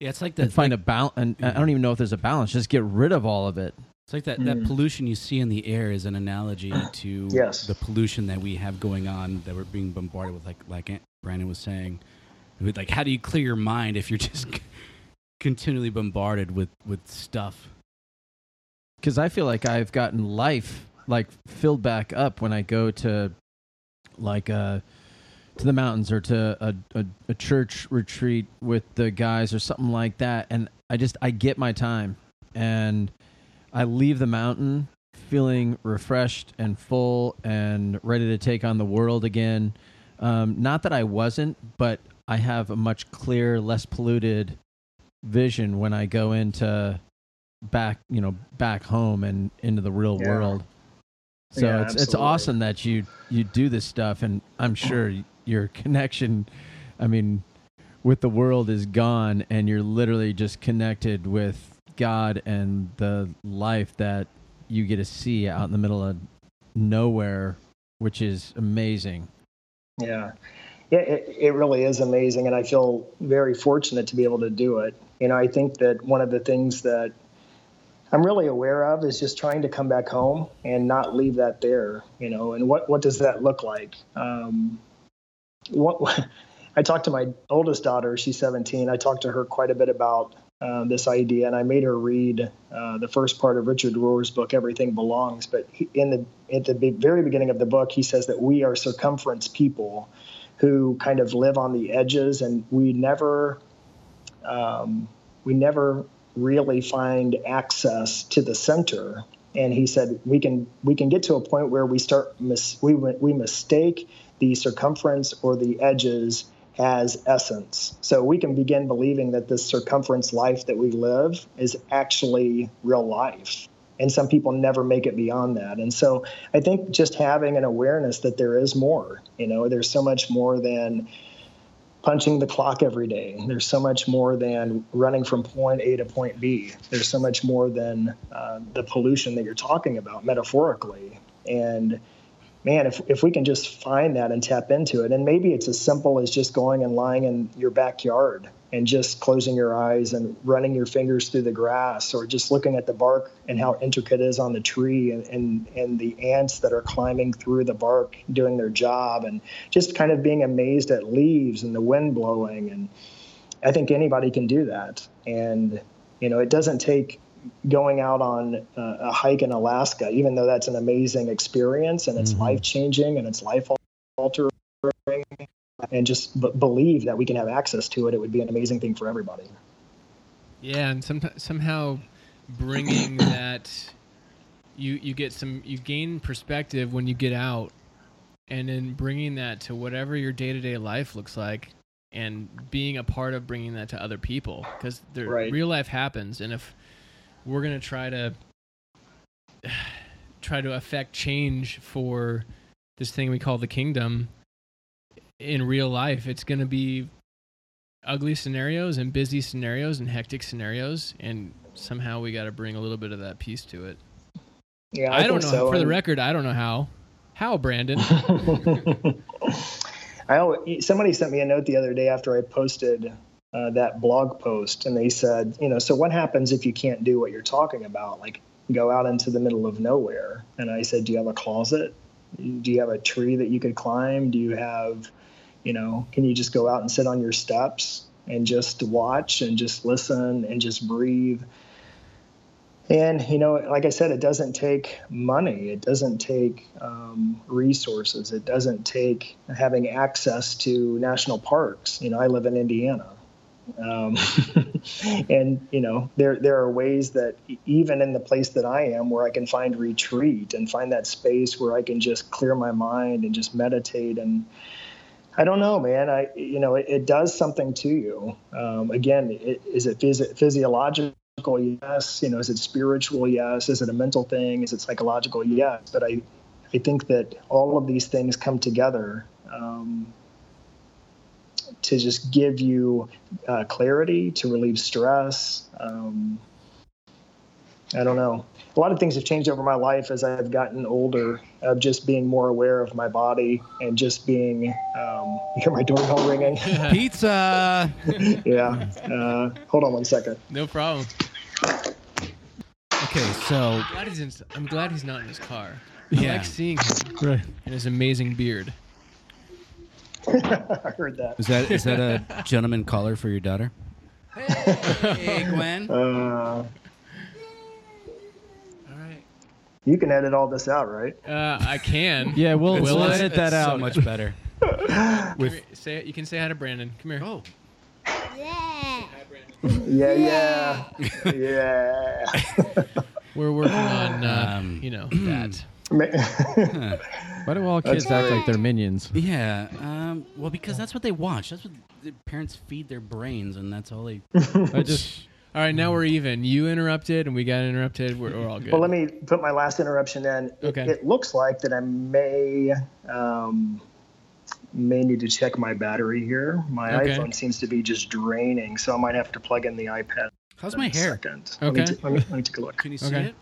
yeah, it's like that. And find like, a balance, and I don't even know if there's a balance. Just get rid of all of it. It's like that, mm. that pollution you see in the air is an analogy to yes. the pollution that we have going on, that we're being bombarded with, like like Aunt Brandon was saying. Like, how do you clear your mind if you're just continually bombarded with, with stuff? Because I feel like I've gotten life, like, filled back up when I go to, like, a, to the mountains or to a, a, a church retreat with the guys or something like that. And I just, I get my time. And I leave the mountain feeling refreshed and full and ready to take on the world again. Um, not that I wasn't, but I have a much clearer, less polluted vision when I go into back, you know, back home and into the real yeah. world. So yeah, it's absolutely. It's awesome that you you do this stuff, and I'm sure your connection, I mean, with the world is gone, and you're literally just connected with God and the life that you get to see out in the middle of nowhere, which is amazing. Yeah, yeah, it, it really is amazing, and I feel very fortunate to be able to do it. You know, I think that one of the things that I'm really aware of is just trying to come back home and not leave that there, you know, and what, what does that look like? Um, what, I talked to my oldest daughter, she's seventeen. I talked to her quite a bit about Uh, this idea, and I made her read uh, the first part of Richard Rohr's book, Everything Belongs. But he, in the at the very beginning of the book, he says that we are circumference people who kind of live on the edges, and we never um, we never really find access to the center. And he said we can we can get to a point where we start mis- we we mistake the circumference or the edges as essence. So we can begin believing that this circumference life that we live is actually real life. And some people never make it beyond that. And so I think just having an awareness that there is more, you know, there's so much more than punching the clock every day. There's so much more than running from point A to point B. There's so much more than uh, the pollution that you're talking about metaphorically. And man, if if we can just find that and tap into it, and maybe it's as simple as just going and lying in your backyard and just closing your eyes and running your fingers through the grass, or just looking at the bark and how intricate it is on the tree, and, and, and the ants that are climbing through the bark doing their job, and just kind of being amazed at leaves and the wind blowing. And I think anybody can do that. And, you know, it doesn't take going out on a hike in Alaska, even though that's an amazing experience and it's mm-hmm. life-changing and it's life-altering, and just b- believe that we can have access to it, it would be an amazing thing for everybody. Yeah, and some, somehow bringing that, you you get some, you gain perspective when you get out, and then bringing that to whatever your day-to-day life looks like, and being a part of bringing that to other people, because right. real life happens, and if we're going to try to try to affect change for this thing we call the kingdom in real life, it's going to be ugly scenarios and busy scenarios and hectic scenarios. And somehow we got to bring a little bit of that piece to it. Yeah, I, I don't know. So. For the record, I don't know how, how Brandon. I always, somebody sent me a note the other day after I posted Uh, that blog post, and they said, you know, so what happens if you can't do what you're talking about? Like, go out into the middle of nowhere. And I said, do you have a closet? Do you have a tree that you could climb? Do you have, you know, can you just go out and sit on your steps and just watch and just listen and just breathe? And, you know, like I said, it doesn't take money. It doesn't take um, resources. It doesn't take having access to national parks. You know, I live in Indiana. Um, and you know, there, there are ways that even in the place that I am, where I can find retreat and find that space where I can just clear my mind and just meditate. And I don't know, man, I, you know, it, it does something to you. Um, again, it, is it, is it physiological? Yes. You know, is it spiritual? Yes. Is it a mental thing? Is it psychological? Yes. But I, I think that all of these things come together, um, to just give you uh, clarity, to relieve stress, um, I don't know. A lot of things have changed over my life as I've gotten older, of just being more aware of my body and just being, um, you hear my doorbell ringing? Pizza! Yeah. Uh, hold on one second. No problem. Okay, so. I'm glad he's, in, I'm glad he's not in his car. I yeah. like seeing him right. and his amazing beard. I heard that. Is that is that a gentleman caller for your daughter? Hey, Gwen. Uh... You can edit all this out, right? Uh, I can. Yeah, we'll, we'll edit it's, that it's out. So much better. With, say it. You can say hi to Brandon. Come here. Oh. Yeah. Hi, Brandon. Yeah, yeah, yeah. We're working on, uh, um, you know, that. Huh. Why do all kids act like they're minions? Yeah. Um, well, because that's what they watch. That's what the parents feed their brains, and that's all they. I just. All right, now we're even. You interrupted, and we got interrupted. We're, we're all good. Well, let me put my last interruption in. It, okay. It looks like that I may um, may need to check my battery here. My okay. iPhone seems to be just draining, so I might have to plug in the iPad. How's my hair? Second. Okay. Let me, t- let, me, let me take a look. Can you see okay. it?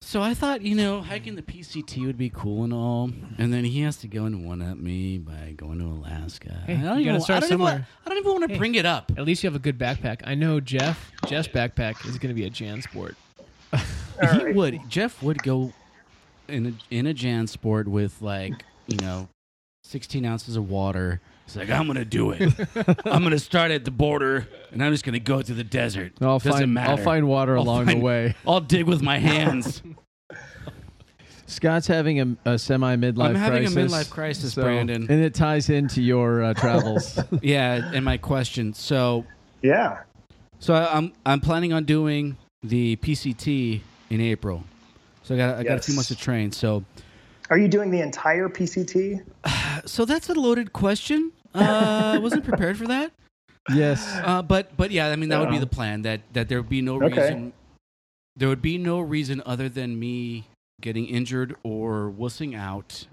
So I thought, you know, hiking the P C T would be cool and all, and then he has to go and one-up me by going to Alaska. Hey, I don't you even, gotta start I don't somewhere. Even, I don't even want to hey, bring it up. At least you have a good backpack. I know Jeff. Jeff's backpack is going to be a JanSport. He right. would. Jeff would go in a, in a JanSport with, like, you know, sixteen ounces of water. He's like, I'm going to do it. I'm going to start at the border, and I'm just going to go through the desert. No, I'll Doesn't find, matter. I'll find water I'll along find, the way. I'll dig with my hands. Scott's having a, a semi-midlife crisis. I'm having crisis, a midlife crisis, so, Brandon. And it ties into your uh, travels. Yeah, and my question. So, yeah. So I'm I'm planning on doing the P C T in April. So I got I yes. got a few months to train. So, are you doing the entire P C T? So that's a loaded question. I uh, wasn't prepared for that. Yes. Uh, but but yeah, I mean, that yeah. would be the plan, that, that there would be no okay. reason. There would be no reason other than me getting injured or wussing out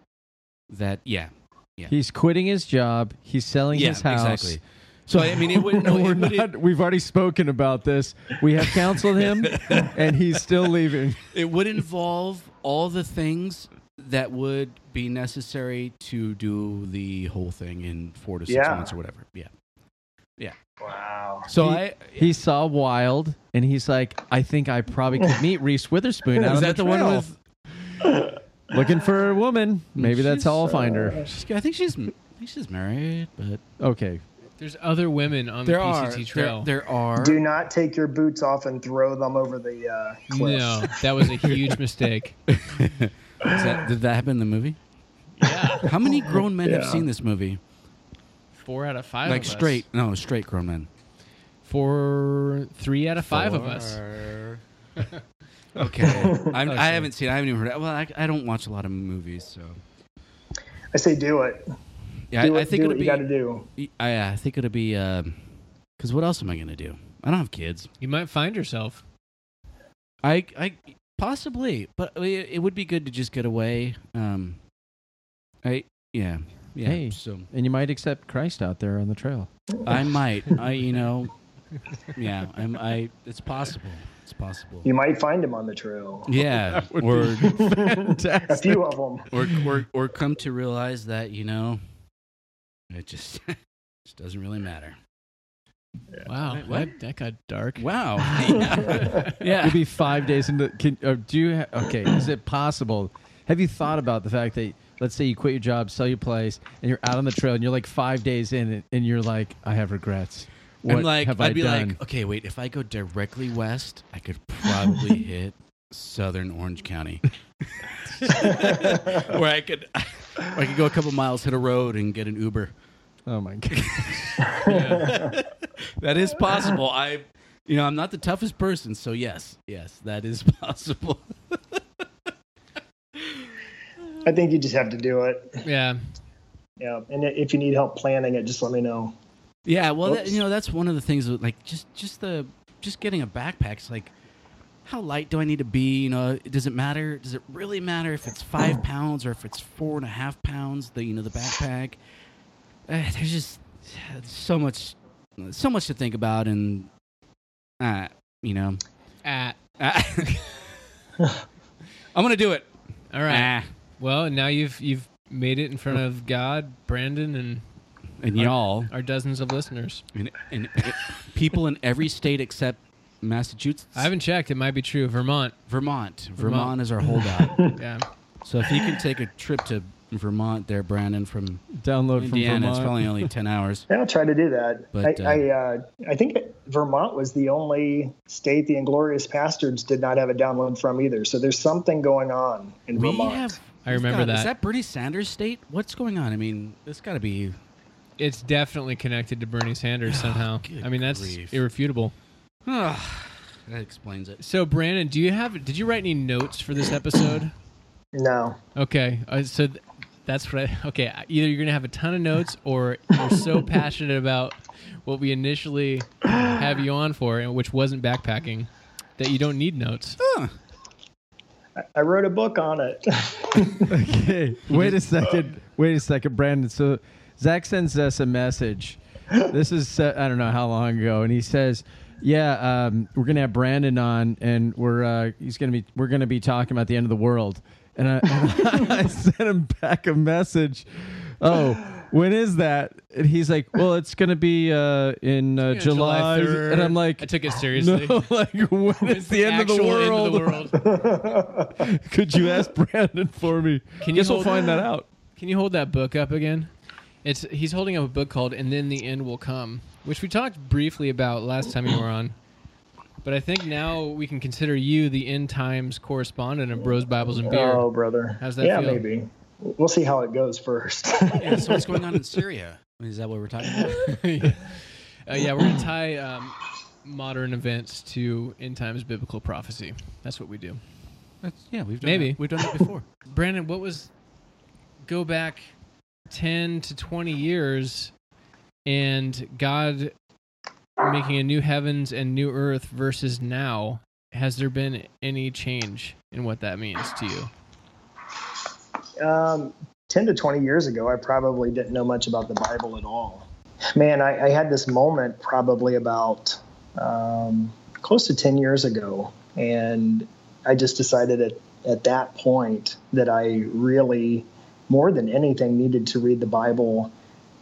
that, yeah. yeah. He's quitting his job. He's selling yeah, his house. Exactly. So, I mean, it wouldn't. No, we're it not, wouldn't, we've already spoken about this. We have counseled him, and he's still leaving. It would involve all the things that would be necessary to do the whole thing in four to six yeah. months or whatever. Yeah. Yeah. Wow. So he, I, yeah. he saw Wild, and he's like, I think I probably could meet Reese Witherspoon. Is that the, the one with looking for a woman? Maybe she's, that's how I'll find her. Uh, she's, I think she's, I think she's married, but okay. There's other women on there the P C T are, trail. There, there are. Do not take your boots off and throw them over the uh, cliff. No, that was a huge mistake. That, did that happen in the movie? Yeah. How many grown men yeah. have seen this movie? Four out of five. Like of straight, us. no, straight grown men. Four, three out of five Four. of us. Okay, I'm, I haven't seen. I haven't even heard it. Well, I, I don't watch a lot of movies, so I say do it. Yeah, do I, it, I think do it'll what be. You gotta do. I, I think it'll be. Because uh, what else am I gonna do? I don't have kids. You might find yourself. I I. Possibly, but it would be good to just get away. Um, I yeah yeah. Hey, so and you might accept Christ out there on the trail. I might. I you know, yeah. I'm. I. It's possible. It's possible. You might find him on the trail. Yeah, or a few of them. Or or or come to realize that you know, it just just doesn't really matter. Yeah. Wow, Wait, that, that got dark. Wow. Yeah. yeah. You'll be five days into... Can, uh, do you ha- okay, is it possible? Have you thought about the fact that, let's say you quit your job, sell your place, and you're out on the trail, and you're like five days in, and, and you're like, I have regrets. What like, have I'd I be done? Like, okay, wait, if I go directly west, I could probably hit southern Orange County. Where I could, I could go a couple miles, hit a road, and get an Uber. Oh my God! Yeah. That is possible. I, you know, I'm not the toughest person, so yes, yes, that is possible. I think you just have to do it. Yeah, yeah. And if you need help planning it, just let me know. Yeah, well, that, you know, that's one of the things. That, like, just, just the, just getting a backpack. It's like, how light do I need to be? You know, does it matter? Does it really matter if it's five pounds or if it's four and a half pounds? The, you know, the backpack. Uh, there's just so much, so much to think about, and uh, you know, uh, uh, I'm gonna do it. All right. Nah. Well, now you've you've made it in front of God, Brandon, and and y'all, our, our dozens of listeners, and, and it, people in every state except Massachusetts. I haven't checked. It might be true. Vermont. Vermont. Vermont, Vermont is our holdout. Yeah. So if you can take a trip to Vermont, there, Brandon, from download Indiana, from Indiana, it's probably only ten hours. Yeah, I'll try to do that. But, I uh, I, uh, I think Vermont was the only state the Inglorious Bastards did not have a download from either. So there's something going on in we Vermont. Have, I remember got, that. Is that Bernie Sanders' state? What's going on? I mean, it's got to be. It's definitely connected to Bernie Sanders somehow. I mean, that's grief. Irrefutable. That explains it. So, Brandon, do you have? Did you write any notes for this episode? No. Okay. Uh, so th- that's what I, okay. Either you're going to have a ton of notes, or you're so passionate about what we initially have you on for, and which wasn't backpacking, that you don't need notes. Huh. I, I wrote a book on it. Okay. Wait a second. Wait a second, Brandon. So Zach sends us a message. This is, uh, I don't know how long ago, and he says... Yeah, um, we're gonna have Brandon on, and we're uh, he's gonna be we're gonna be talking about the end of the world. And I, and I sent him back a message. Oh, when is that? And he's like, well, it's gonna be uh, in uh, yeah, July. July third. And I'm like, I took it seriously. No, like, when is the, the end, of the end of the world? Could you ask Brandon for me? Can you Guess we'll find that, that out. Can you hold that book up again? It's he's holding up a book called "And Then the End Will Come," which we talked briefly about last time you were on. But I think now we can consider you the end times correspondent of Bros, Bibles, and Beer. Oh, brother. How's that yeah, feel? Yeah, maybe. We'll see how it goes first. Yeah, so what's going on in Syria? Is that what we're talking about? Yeah. Uh, yeah, we're going to tie um, modern events to end times biblical prophecy. That's what we do. That's, yeah, we've done maybe. That. We've done that before. Brandon, what was... Go back ten to twenty years... and God making a new heavens and new earth versus now, has there been any change in what that means to you? Um, ten to twenty years ago, I probably didn't know much about the Bible at all. Man, I, I had this moment probably about um, close to ten years ago, and I just decided at, at that point that I really, more than anything, needed to read the Bible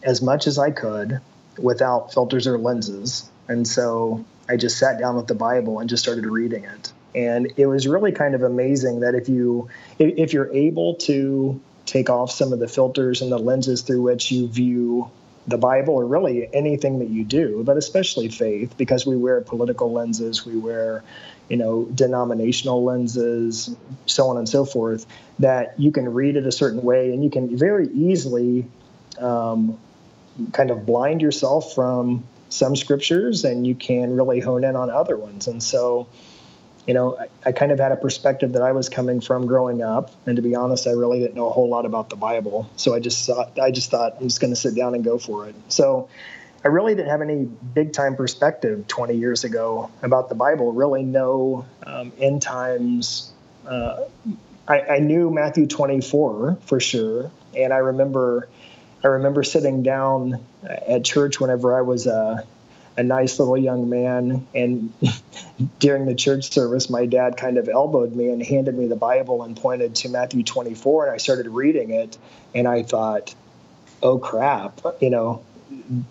as much as I could without filters or lenses. And so I just sat down with the Bible and just started reading it. And it was really kind of amazing that if you, if you're able to take off some of the filters and the lenses through which you view the Bible, or really anything that you do, but especially faith, because we wear political lenses, we wear, you know, denominational lenses, so on and so forth, that you can read it a certain way and you can very easily um, kind of blind yourself from some scriptures, and you can really hone in on other ones. And so, you know, I, I kind of had a perspective that I was coming from growing up. And to be honest, I really didn't know a whole lot about the Bible. So I just thought, I just thought I'm just going to sit down and go for it. So I really didn't have any big time perspective twenty years ago about the Bible, really no, um, end times, uh, I, I knew Matthew twenty-four for sure. And I remember, I remember sitting down at church whenever I was a, a nice little young man, and during the church service, my dad kind of elbowed me and handed me the Bible and pointed to Matthew twenty-four, and I started reading it, and I thought, oh, crap, you know,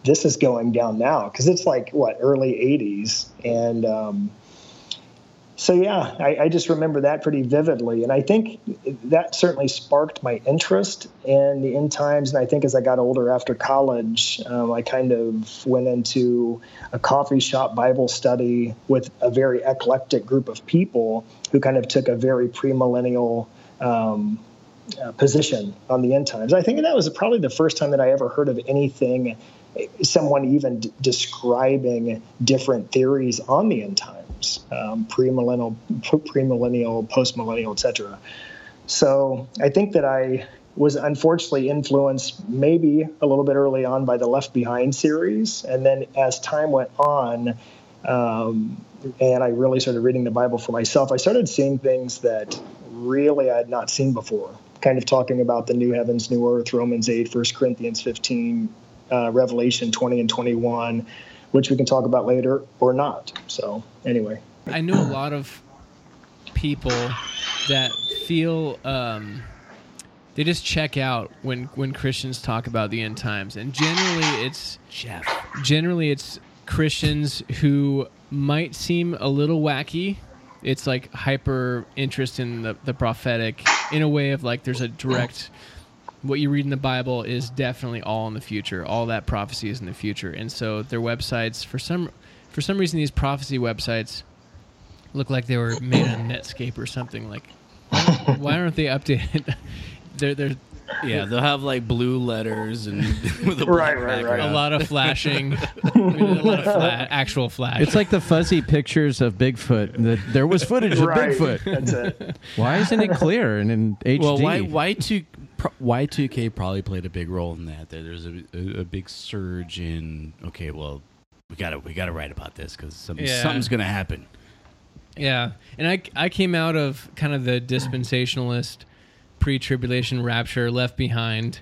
this is going down now, because it's like, what, early eighties, and um, so, yeah, I, I just remember that pretty vividly. And I think that certainly sparked my interest in the end times. And I think as I got older after college, um, I kind of went into a coffee shop Bible study with a very eclectic group of people who kind of took a very premillennial um, uh, position on the end times. I think that was probably the first time that I ever heard of anything, someone even d- describing different theories on the end times. Um, premillennial, premillennial, postmillennial, et cetera. So I think that I was unfortunately influenced maybe a little bit early on by the Left Behind series. And then as time went on, um, and I really started reading the Bible for myself, I started seeing things that really I had not seen before, kind of talking about the new heavens, new earth, Romans eight, First Corinthians fifteen, uh, Revelation twenty and twenty-one, which we can talk about later or not. So anyway, I know a lot of people that feel um, they just check out when when Christians talk about the end times, and generally it's Jeff. Generally it's Christians who might seem a little wacky. It's like hyper interest in the, the prophetic in a way of like there's a direct. What you read in the Bible is definitely all in the future. All that prophecy is in the future, and so their websites for some for some reason these prophecy websites look like they were made on Netscape or something. Like, why aren't they updated? they're they're yeah, they'll have like blue letters and with a right, right, right, a lot of flashing, I mean, a lot of fla- actual flash. It's like the fuzzy pictures of Bigfoot. The, there was footage of right, Bigfoot. That's it. Why isn't it clear and in H D? Well, why why two why two K probably played a big role in that. There's a, a, a big surge in okay, well, we gotta we gotta write about this because something, yeah. something's gonna happen. Yeah, and I I came out of kind of the dispensationalist pre-tribulation rapture, Left Behind,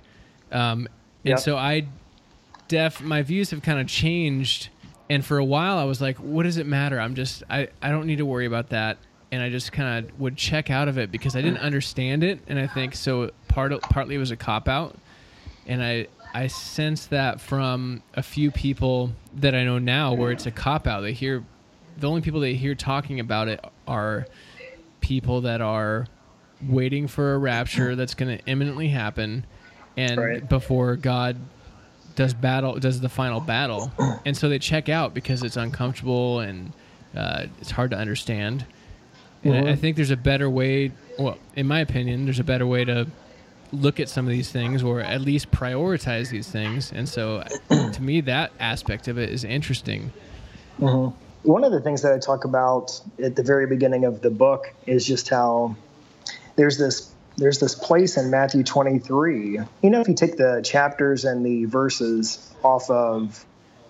um, and yep. so I, def my views have kind of changed. And for a while, I was like, "What does it matter? I'm just I, I don't need to worry about that." And I just kind of would check out of it because I didn't understand it. And I think so. Part partly it was a cop out, and I I sense that from a few people that I know now, where it's a cop out. They hear the only people they hear talking about it are people that are waiting for a rapture that's going to imminently happen, and right. before God does battle, does the final battle, and so they check out because it's uncomfortable and uh, it's hard to understand. And well, I, I think there's a better way. Well, in my opinion, there's a better way to look at some of these things, or at least prioritize these things. And so, to me, that aspect of it is interesting. Mm-hmm. One of the things that I talk about at the very beginning of the book is just how. There's this there's this place in Matthew twenty-three. You know, if you take the chapters and the verses off of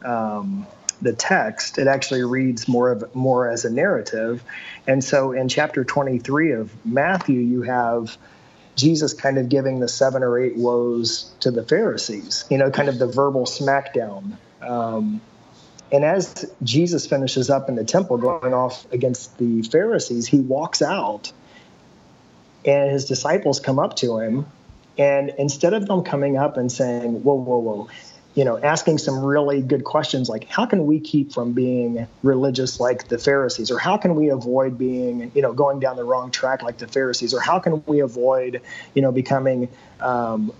um, the text, it actually reads more of more as a narrative. And so in chapter twenty-three of Matthew, you have Jesus kind of giving the seven or eight woes to the Pharisees, you know, kind of the verbal smackdown. Um, and as Jesus finishes up in the temple going off against the Pharisees, he walks out. And his disciples come up to him, and instead of them coming up and saying, whoa, whoa, whoa, you know, asking some really good questions like, how can we keep from being religious like the Pharisees? Or how can we avoid being, you know, going down the wrong track like the Pharisees? Or how can we avoid, you know, becoming, um,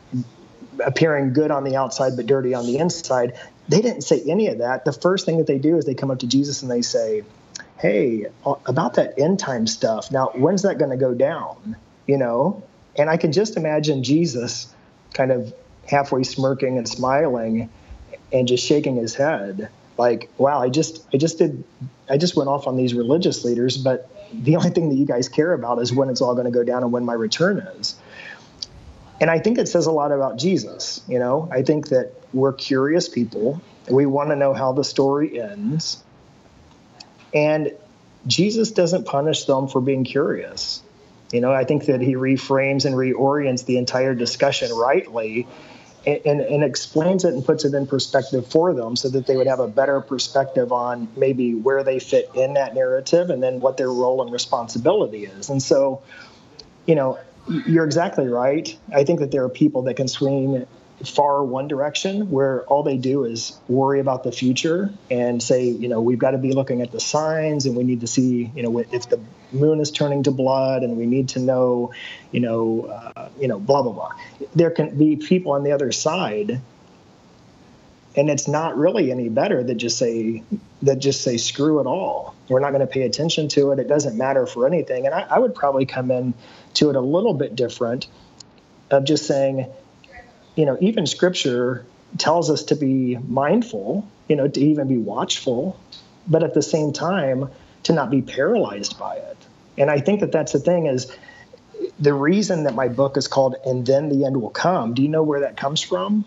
appearing good on the outside but dirty on the inside? They didn't say any of that. The first thing that they do is they come up to Jesus and they say, hey, about that end time stuff, now when's that going to go down? You know, and I can just imagine Jesus kind of halfway smirking and smiling and just shaking his head like, wow, I just I just did I just went off on these religious leaders. But the only thing that you guys care about is when it's all going to go down and when my return is. And I think it says a lot about Jesus. You know, I think that we're curious people. We want to know how the story ends. And Jesus doesn't punish them for being curious. You know, I think that he reframes and reorients the entire discussion rightly and, and, and explains it and puts it in perspective for them so that they would have a better perspective on maybe where they fit in that narrative and then what their role and responsibility is. And so, you know, you're exactly right. I think that there are people that can swing far one direction where all they do is worry about the future and say, you know, we've got to be looking at the signs and we need to see, you know, if the moon is turning to blood and we need to know, you know, uh, you know, blah, blah, blah. There can be people on the other side, and it's not really any better that just say, that just say, screw it all. We're not going to pay attention to it. It doesn't matter for anything. And I, I would probably come in to it a little bit different of just saying, you know, even Scripture tells us to be mindful, you know, to even be watchful, but at the same time, to not be paralyzed by it. And I think that that's the thing is the reason that my book is called And Then the End Will Come. Do you know where that comes from?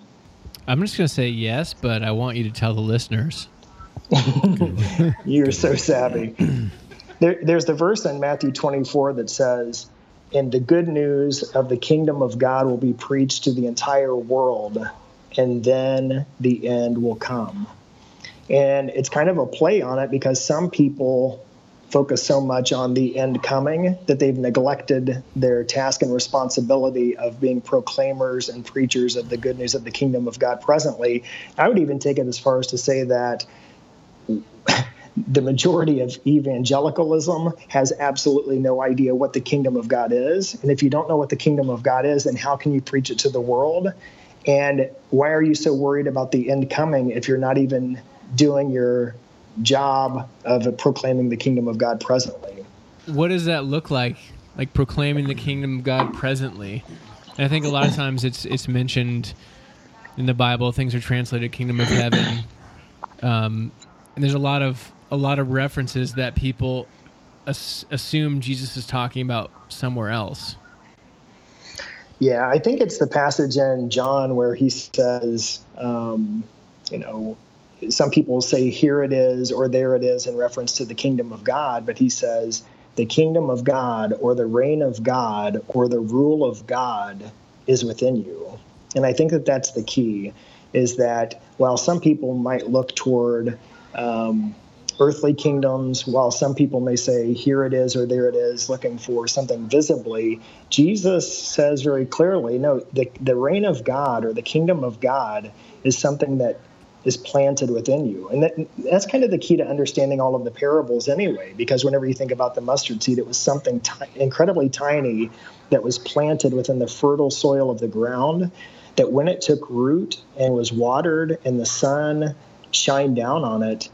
I'm just going to say yes, but I want you to tell the listeners. You're so savvy. There, there's the verse in Matthew twenty-four that says, and the good news of the kingdom of God will be preached to the entire world, and then the end will come. And it's kind of a play on it because some people focus so much on the end coming that they've neglected their task and responsibility of being proclaimers and preachers of the good news of the kingdom of God presently. I would even take it as far as to say that the majority of evangelicalism has absolutely no idea what the kingdom of God is. And if you don't know what the kingdom of God is, then how can you preach it to the world? And why are you so worried about the end coming if you're not even doing your job of proclaiming the kingdom of God presently? What does that look like, like proclaiming the kingdom of God presently? And I think a lot of times it's it's mentioned in the Bible, things are translated kingdom of heaven. Um, and there's a lot of a lot of references that people as, assume Jesus is talking about somewhere else. Yeah, I think it's the passage in John where he says, um, you know, some people say here it is or there it is in reference to the kingdom of God, but he says the kingdom of God or the reign of God or the rule of God is within you. And I think that that's the key, is that while some people might look toward um, earthly kingdoms, while some people may say here it is or there it is, looking for something visibly, Jesus says very clearly, no, the, the reign of God or the kingdom of God is something that is planted within you. And that, that's kind of the key to understanding all of the parables anyway, because whenever you think about the mustard seed, it was something t- incredibly tiny that was planted within the fertile soil of the ground, that when it took root and was watered and the sun shined down on it,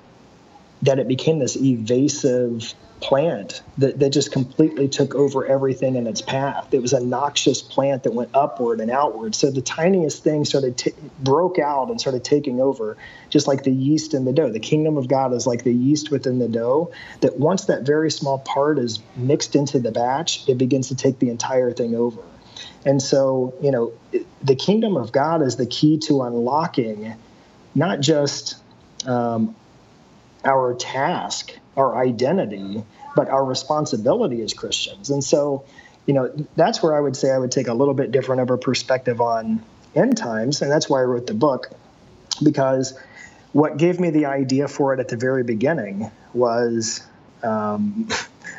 that it became this evasive plant that, that just completely took over everything in its path. It was a noxious plant that went upward and outward. So the tiniest thing started t- broke out and started taking over, just like the yeast in the dough. The kingdom of God is like the yeast within the dough, that once that very small part is mixed into the batch, it begins to take the entire thing over. And so, you know, the kingdom of God is the key to unlocking not just um, our task, our identity, but our responsibility as Christians. And so, you know, that's where I would say I would take a little bit different of a perspective on end times. And that's why I wrote the book, because what gave me the idea for it at the very beginning was um,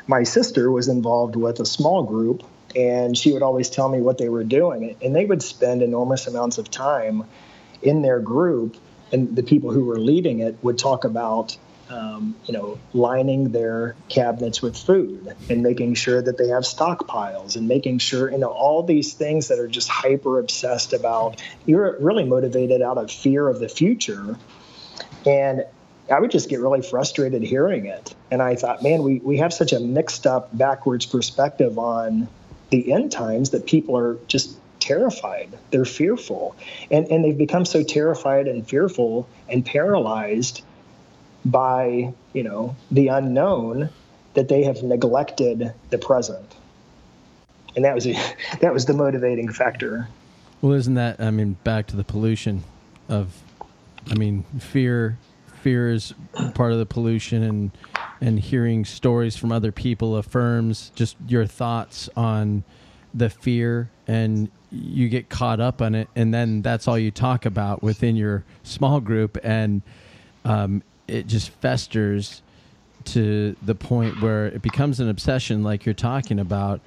my sister was involved with a small group, and she would always tell me what they were doing. And they would spend enormous amounts of time in their group, and the people who were leading it would talk about, um, you know, lining their cabinets with food and making sure that they have stockpiles and making sure, you know, all these things that are just hyper obsessed about. You're really motivated out of fear of the future. And I would just get really frustrated hearing it. And I thought, man, we, we have such a mixed up backwards perspective on the end times that people are just terrified. They're fearful. And and they've become so terrified and fearful and paralyzed by, you know, the unknown that they have neglected the present. And that was a, that was the motivating factor. Well, isn't that, I mean, back to the pollution of, I mean, fear, fear is part of the pollution, and and hearing stories from other people affirms just your thoughts on the fear, and you get caught up on it, and then that's all you talk about within your small group, and um, it just festers to the point where it becomes an obsession like you're talking about.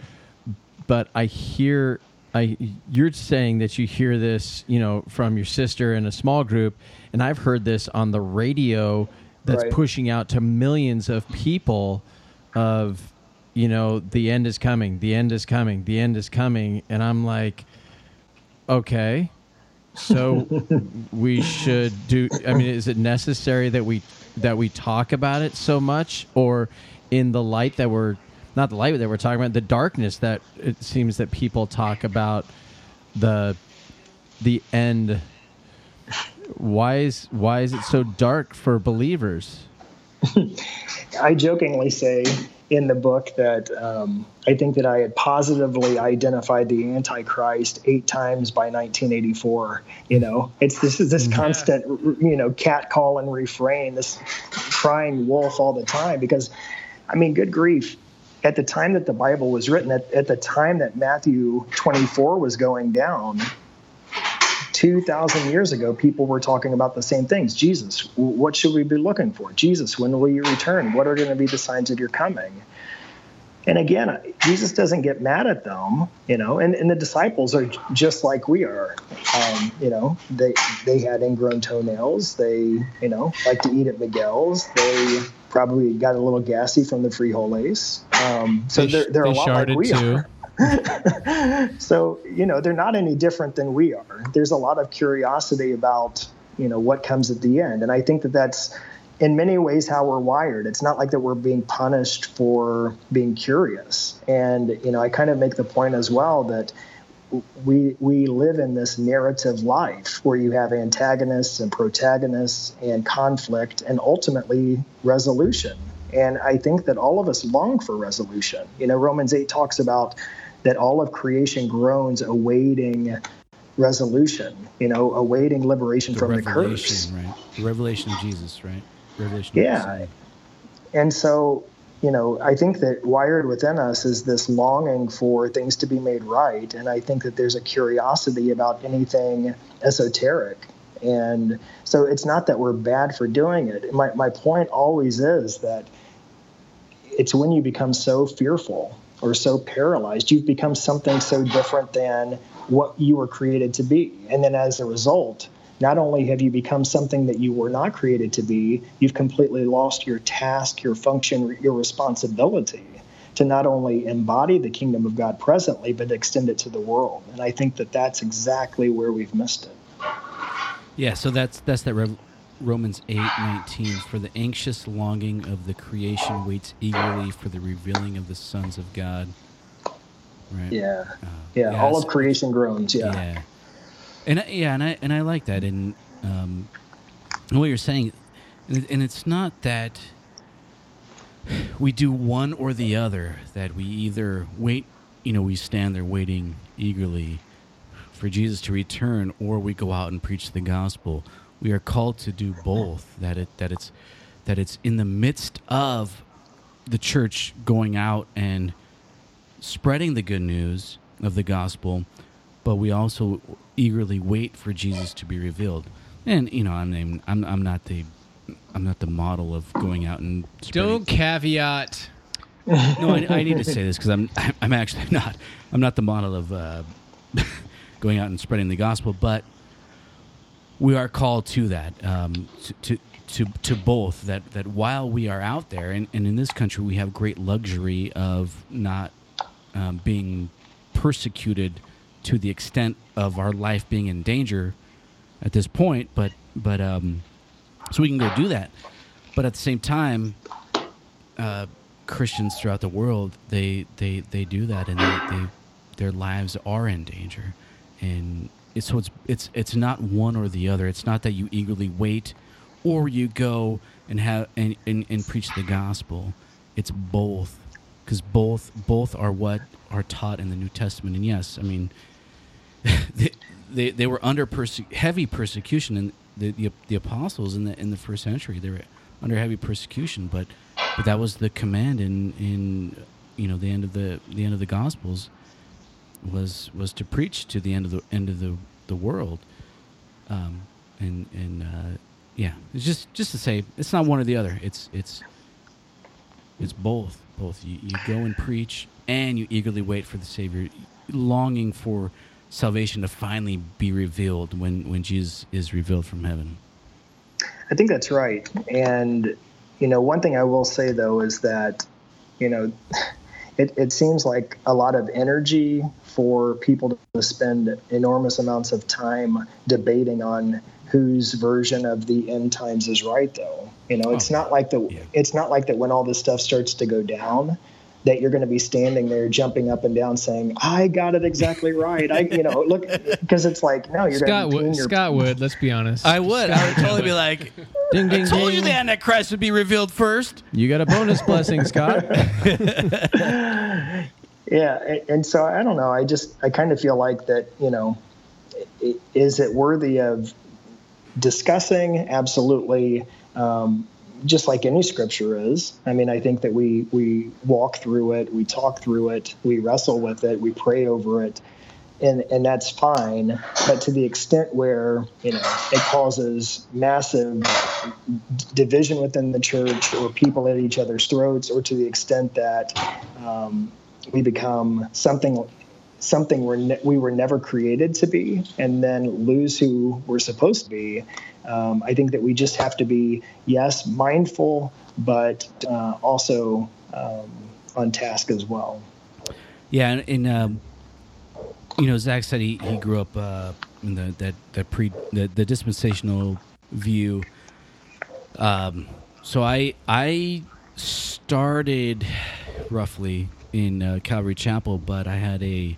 But I hear, I you're saying that you hear this, you know, from your sister in a small group, and I've heard this on the radio that's right, pushing out to millions of people of, you know, the end is coming, the end is coming, the end is coming. And I'm like, okay, so we should do, I mean, is it necessary that we, that we talk about it so much, or in the light that we're, not the light that we're talking about, the darkness that it seems that people talk about the, the end. Why is, why is it so dark for believers? I jokingly say in the book that um, I think that I had positively identified the Antichrist eight times by nineteen eighty-four. You know, it's this is this constant, you know, catcall and refrain, this crying wolf all the time. Because, I mean, good grief, at the time that the Bible was written, at, at the time that Matthew twenty-four was going down, two thousand years ago, people were talking about the same things. Jesus, what should we be looking for? Jesus, when will you return? What are going to be the signs of your coming? And again, Jesus doesn't get mad at them, you know, and, and the disciples are just like we are. Um, you know, they they had ingrown toenails. They, you know, like to eat at Miguel's. They probably got a little gassy from the frijoles. Um, so they, they're, they're they a lot like we too. are. So, you know, they're not any different than we are. There's a lot of curiosity about, you know, what comes at the end. And I think that that's, in many ways, how we're wired. It's not like that we're being punished for being curious. And, you know, I kind of make the point as well that we we live in this narrative life where you have antagonists and protagonists and conflict and ultimately resolution. And I think that all of us long for resolution. You know, Romans eight talks about that all of creation groans awaiting resolution, you know, awaiting liberation the from the curse. Right. The revelation of Jesus, right? Revelation of yeah. Jesus. And so, you know, I think that wired within us is this longing for things to be made right. And I think that there's a curiosity about anything esoteric. And so it's not that we're bad for doing it. My, my point always is that it's when you become so fearful or so paralyzed, you've become something so different than what you were created to be. And then as a result, not only have you become something that you were not created to be, you've completely lost your task, your function, your responsibility to not only embody the kingdom of God presently, but extend it to the world. And I think that that's exactly where we've missed it. Yeah, so that's that's that Re- Romans eight nineteen. For the anxious longing of the creation waits eagerly for the revealing of the sons of God. Right. Yeah. Uh, yeah. Yeah. All of creation groans. Yeah. Yeah. And I, yeah, and I and I like that. And um, what you're saying, and, and it's not that we do one or the other. That we either wait, you know, we stand there waiting eagerly for Jesus to return, or we go out and preach the gospel. We are called to do both. That it that it's that it's in the midst of the church going out and spreading the good news of the gospel, but we also eagerly wait for Jesus to be revealed. And you know, I mean, I'm I'm not the I'm not the model of going out and spreading. Don't caveat. No, I, I need to say this because I'm I'm actually not I'm not the model of. Uh, going out and spreading the gospel, but we are called to that, um, to, to to to both. That that while we are out there, and, and in this country, we have great luxury of not um, being persecuted to the extent of our life being in danger at this point. But but um, so we can go do that. But at the same time, uh, Christians throughout the world, they they, they do that, and they, they their lives are in danger. And so it's it's it's not one or the other. It's not that you eagerly wait, or you go and have and, and, and preach the gospel. It's both, because both both are what are taught in the New Testament. And yes, I mean, they they, they were under perse- heavy persecution, and the, the the apostles in the in the first century they were under heavy persecution. But but that was the command in in you know the end of the the end of the Gospels. was was to preach to the end of the end of the, the world. Um, and and uh, yeah, it's just just to say it's not one or the other. It's it's it's both. Both you, you go and preach, and you eagerly wait for the Savior, longing for salvation to finally be revealed when, when Jesus is revealed from heaven. I think that's right. And you know, one thing I will say though is that, you know, It, it seems like a lot of energy for people to spend enormous amounts of time debating on whose version of the end times is right, though. You know, it's oh, not like the yeah. It's not like that when all this stuff starts to go down, that you're going to be standing there jumping up and down saying, "I got it exactly right." I, you know, look, because it's like no, you're Scott going to Wood, your Scott would. Let's be honest. I would. Scott I would totally would. be like, ding, ding, "I told ding. you the Antichrist would be revealed first." You got a bonus blessing, Scott. Yeah, and so I don't know. I just I kind of feel like that. You know, is it worthy of discussing? Absolutely. Um, Just like any scripture is. I mean, I think that we we walk through it, we talk through it, we wrestle with it, we pray over it. and and that's fine. But to the extent where, you know, it causes massive division within the church, or people at each other's throats, or to the extent that um, we become something something we're ne- we were never created to be, and then lose who we're supposed to be, um, I think that we just have to be, yes, mindful, but uh, also um, on task as well. Yeah, and, and um, you know, Zach said he, he grew up uh, in the that that pre the, the dispensational view. Um, so I I started roughly in uh, Calvary Chapel, but I had a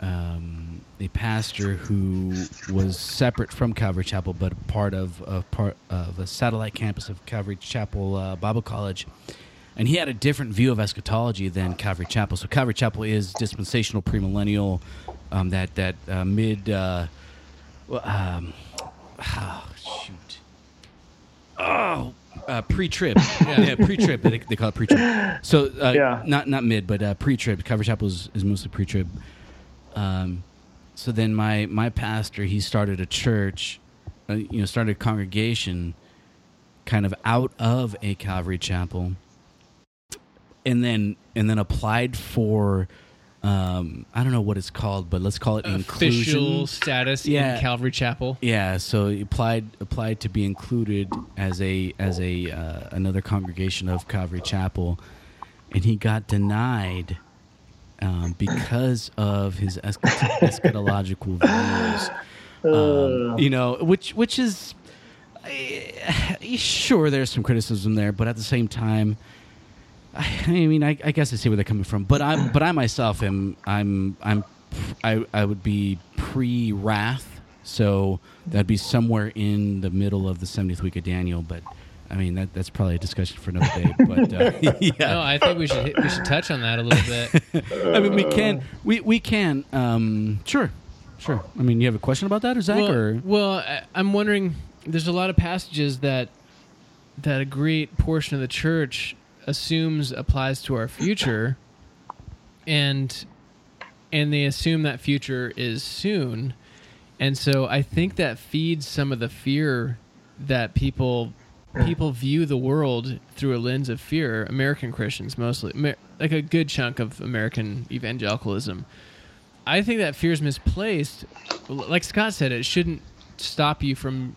um, a pastor who was separate from Calvary Chapel, but part of a part of a satellite campus of Calvary Chapel uh, Bible College. And he had a different view of eschatology than Calvary Chapel. So Calvary Chapel is dispensational, premillennial, um, that that uh, mid. Uh, um, oh shoot! Oh, uh, pre-trib. Yeah, yeah, pre-trib. They, they call it pre-trib. So uh, yeah. not not mid, but uh, pre-trib. Calvary Chapel is, is mostly pre-trib. Um, so then my my pastor, he started a church, uh, you know, started a congregation, kind of out of a Calvary Chapel. And then and then applied for, um, I don't know what it's called, but let's call it inclusion. Official status yeah. in Calvary Chapel. Yeah, so he applied applied to be included as a as a uh, another congregation of Calvary Chapel, and he got denied um, because of his eschat- eschatological views. Um, you know, which which is uh, sure there's some criticism there, but at the same time. I mean, I, I guess I see where they're coming from, but I, but I myself am, I'm, I'm, I, I would be pre-wrath, so that'd be somewhere in the middle of the seventieth week of Daniel. But I mean, that that's probably a discussion for another day. But uh, yeah. No, I think we should we should touch on that a little bit. I mean, we can, we we can, um, sure, sure. I mean, you have a question about that, or Zach? Well, or? well I, I'm wondering. There's a lot of passages that that a great portion of the church assumes applies to our future, and and they assume that future is soon, and so I think that feeds some of the fear that people people view the world through a lens of fear. American Christians mostly, like a good chunk of American evangelicalism. I think that fear is misplaced. Like Scott said, it shouldn't stop you from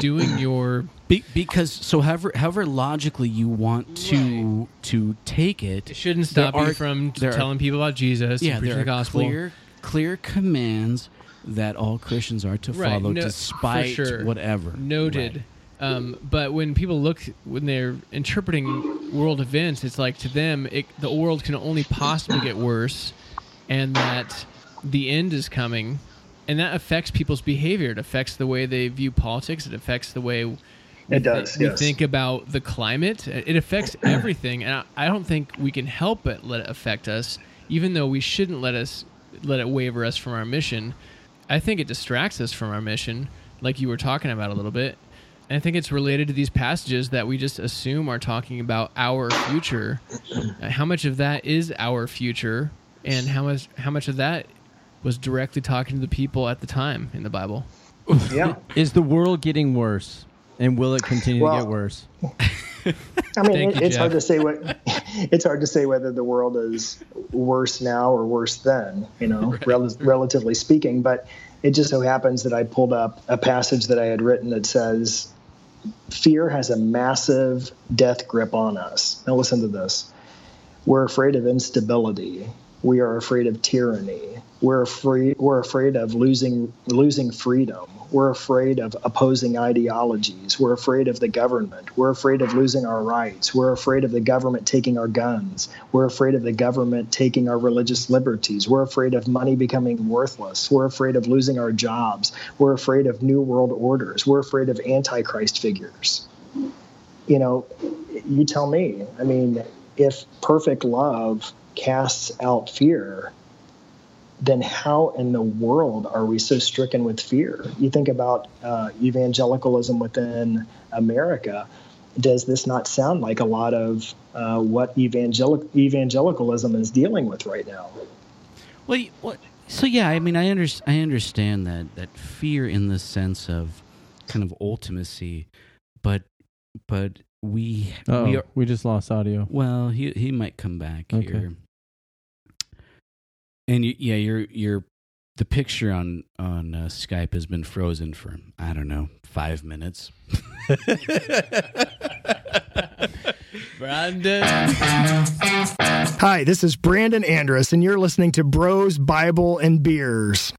doing your Be- because so however however logically you want to right. to take it, it shouldn't stop are, you from telling are, people about Jesus. Yeah, there are the clear clear commands that all Christians are to right. follow, no, despite sure. whatever. Noted. Right. Um, but when people look when they're interpreting world events, it's like to them it, the world can only possibly get worse, and that the end is coming. And that affects people's behavior. It affects the way they view politics. It affects the way we, it does, th- yes. we think about the climate. It affects everything. And I, I don't think we can help but let it affect us, even though we shouldn't let us let it waver us from our mission. I think it distracts us from our mission, like you were talking about a little bit. And I think it's related to these passages that we just assume are talking about our future. How much of that is our future, and how much how much of that was directly talking to the people at the time in the Bible. Yeah. Is the world getting worse, and will it continue well, to get worse? I mean, it, you, it's Jeff. hard to say what it's hard to say whether the world is worse now or worse then, you know, right. rel- relatively speaking. But it just so happens that I pulled up a passage that I had written that says, "Fear has a massive death grip on us." Now listen to this. We're afraid of instability. We are afraid of tyranny. We're afraid, we're afraid of losing losing freedom. We're afraid of opposing ideologies. We're afraid of the government. We're afraid of losing our rights. We're afraid of the government taking our guns. We're afraid of the government taking our religious liberties. We're afraid of money becoming worthless. We're afraid of losing our jobs. We're afraid of new world orders. We're afraid of antichrist figures. You know, you tell me. I mean, if perfect love casts out fear, then how in the world are we so stricken with fear? You think about uh, evangelicalism within America. Does this not sound like a lot of uh, what evangelic- evangelicalism is dealing with right now? Well, So yeah, I mean, I under, I understand that that fear in the sense of kind of ultimacy, but but we Uh-oh, we are, we just lost audio. Well, he he might come back okay. here. And you, yeah, you're you're the picture on on uh, Skype has been frozen for I don't know five minutes. Brandon. Hi, this is Brandon Andress, and you're listening to Bros, Bible, and Beers.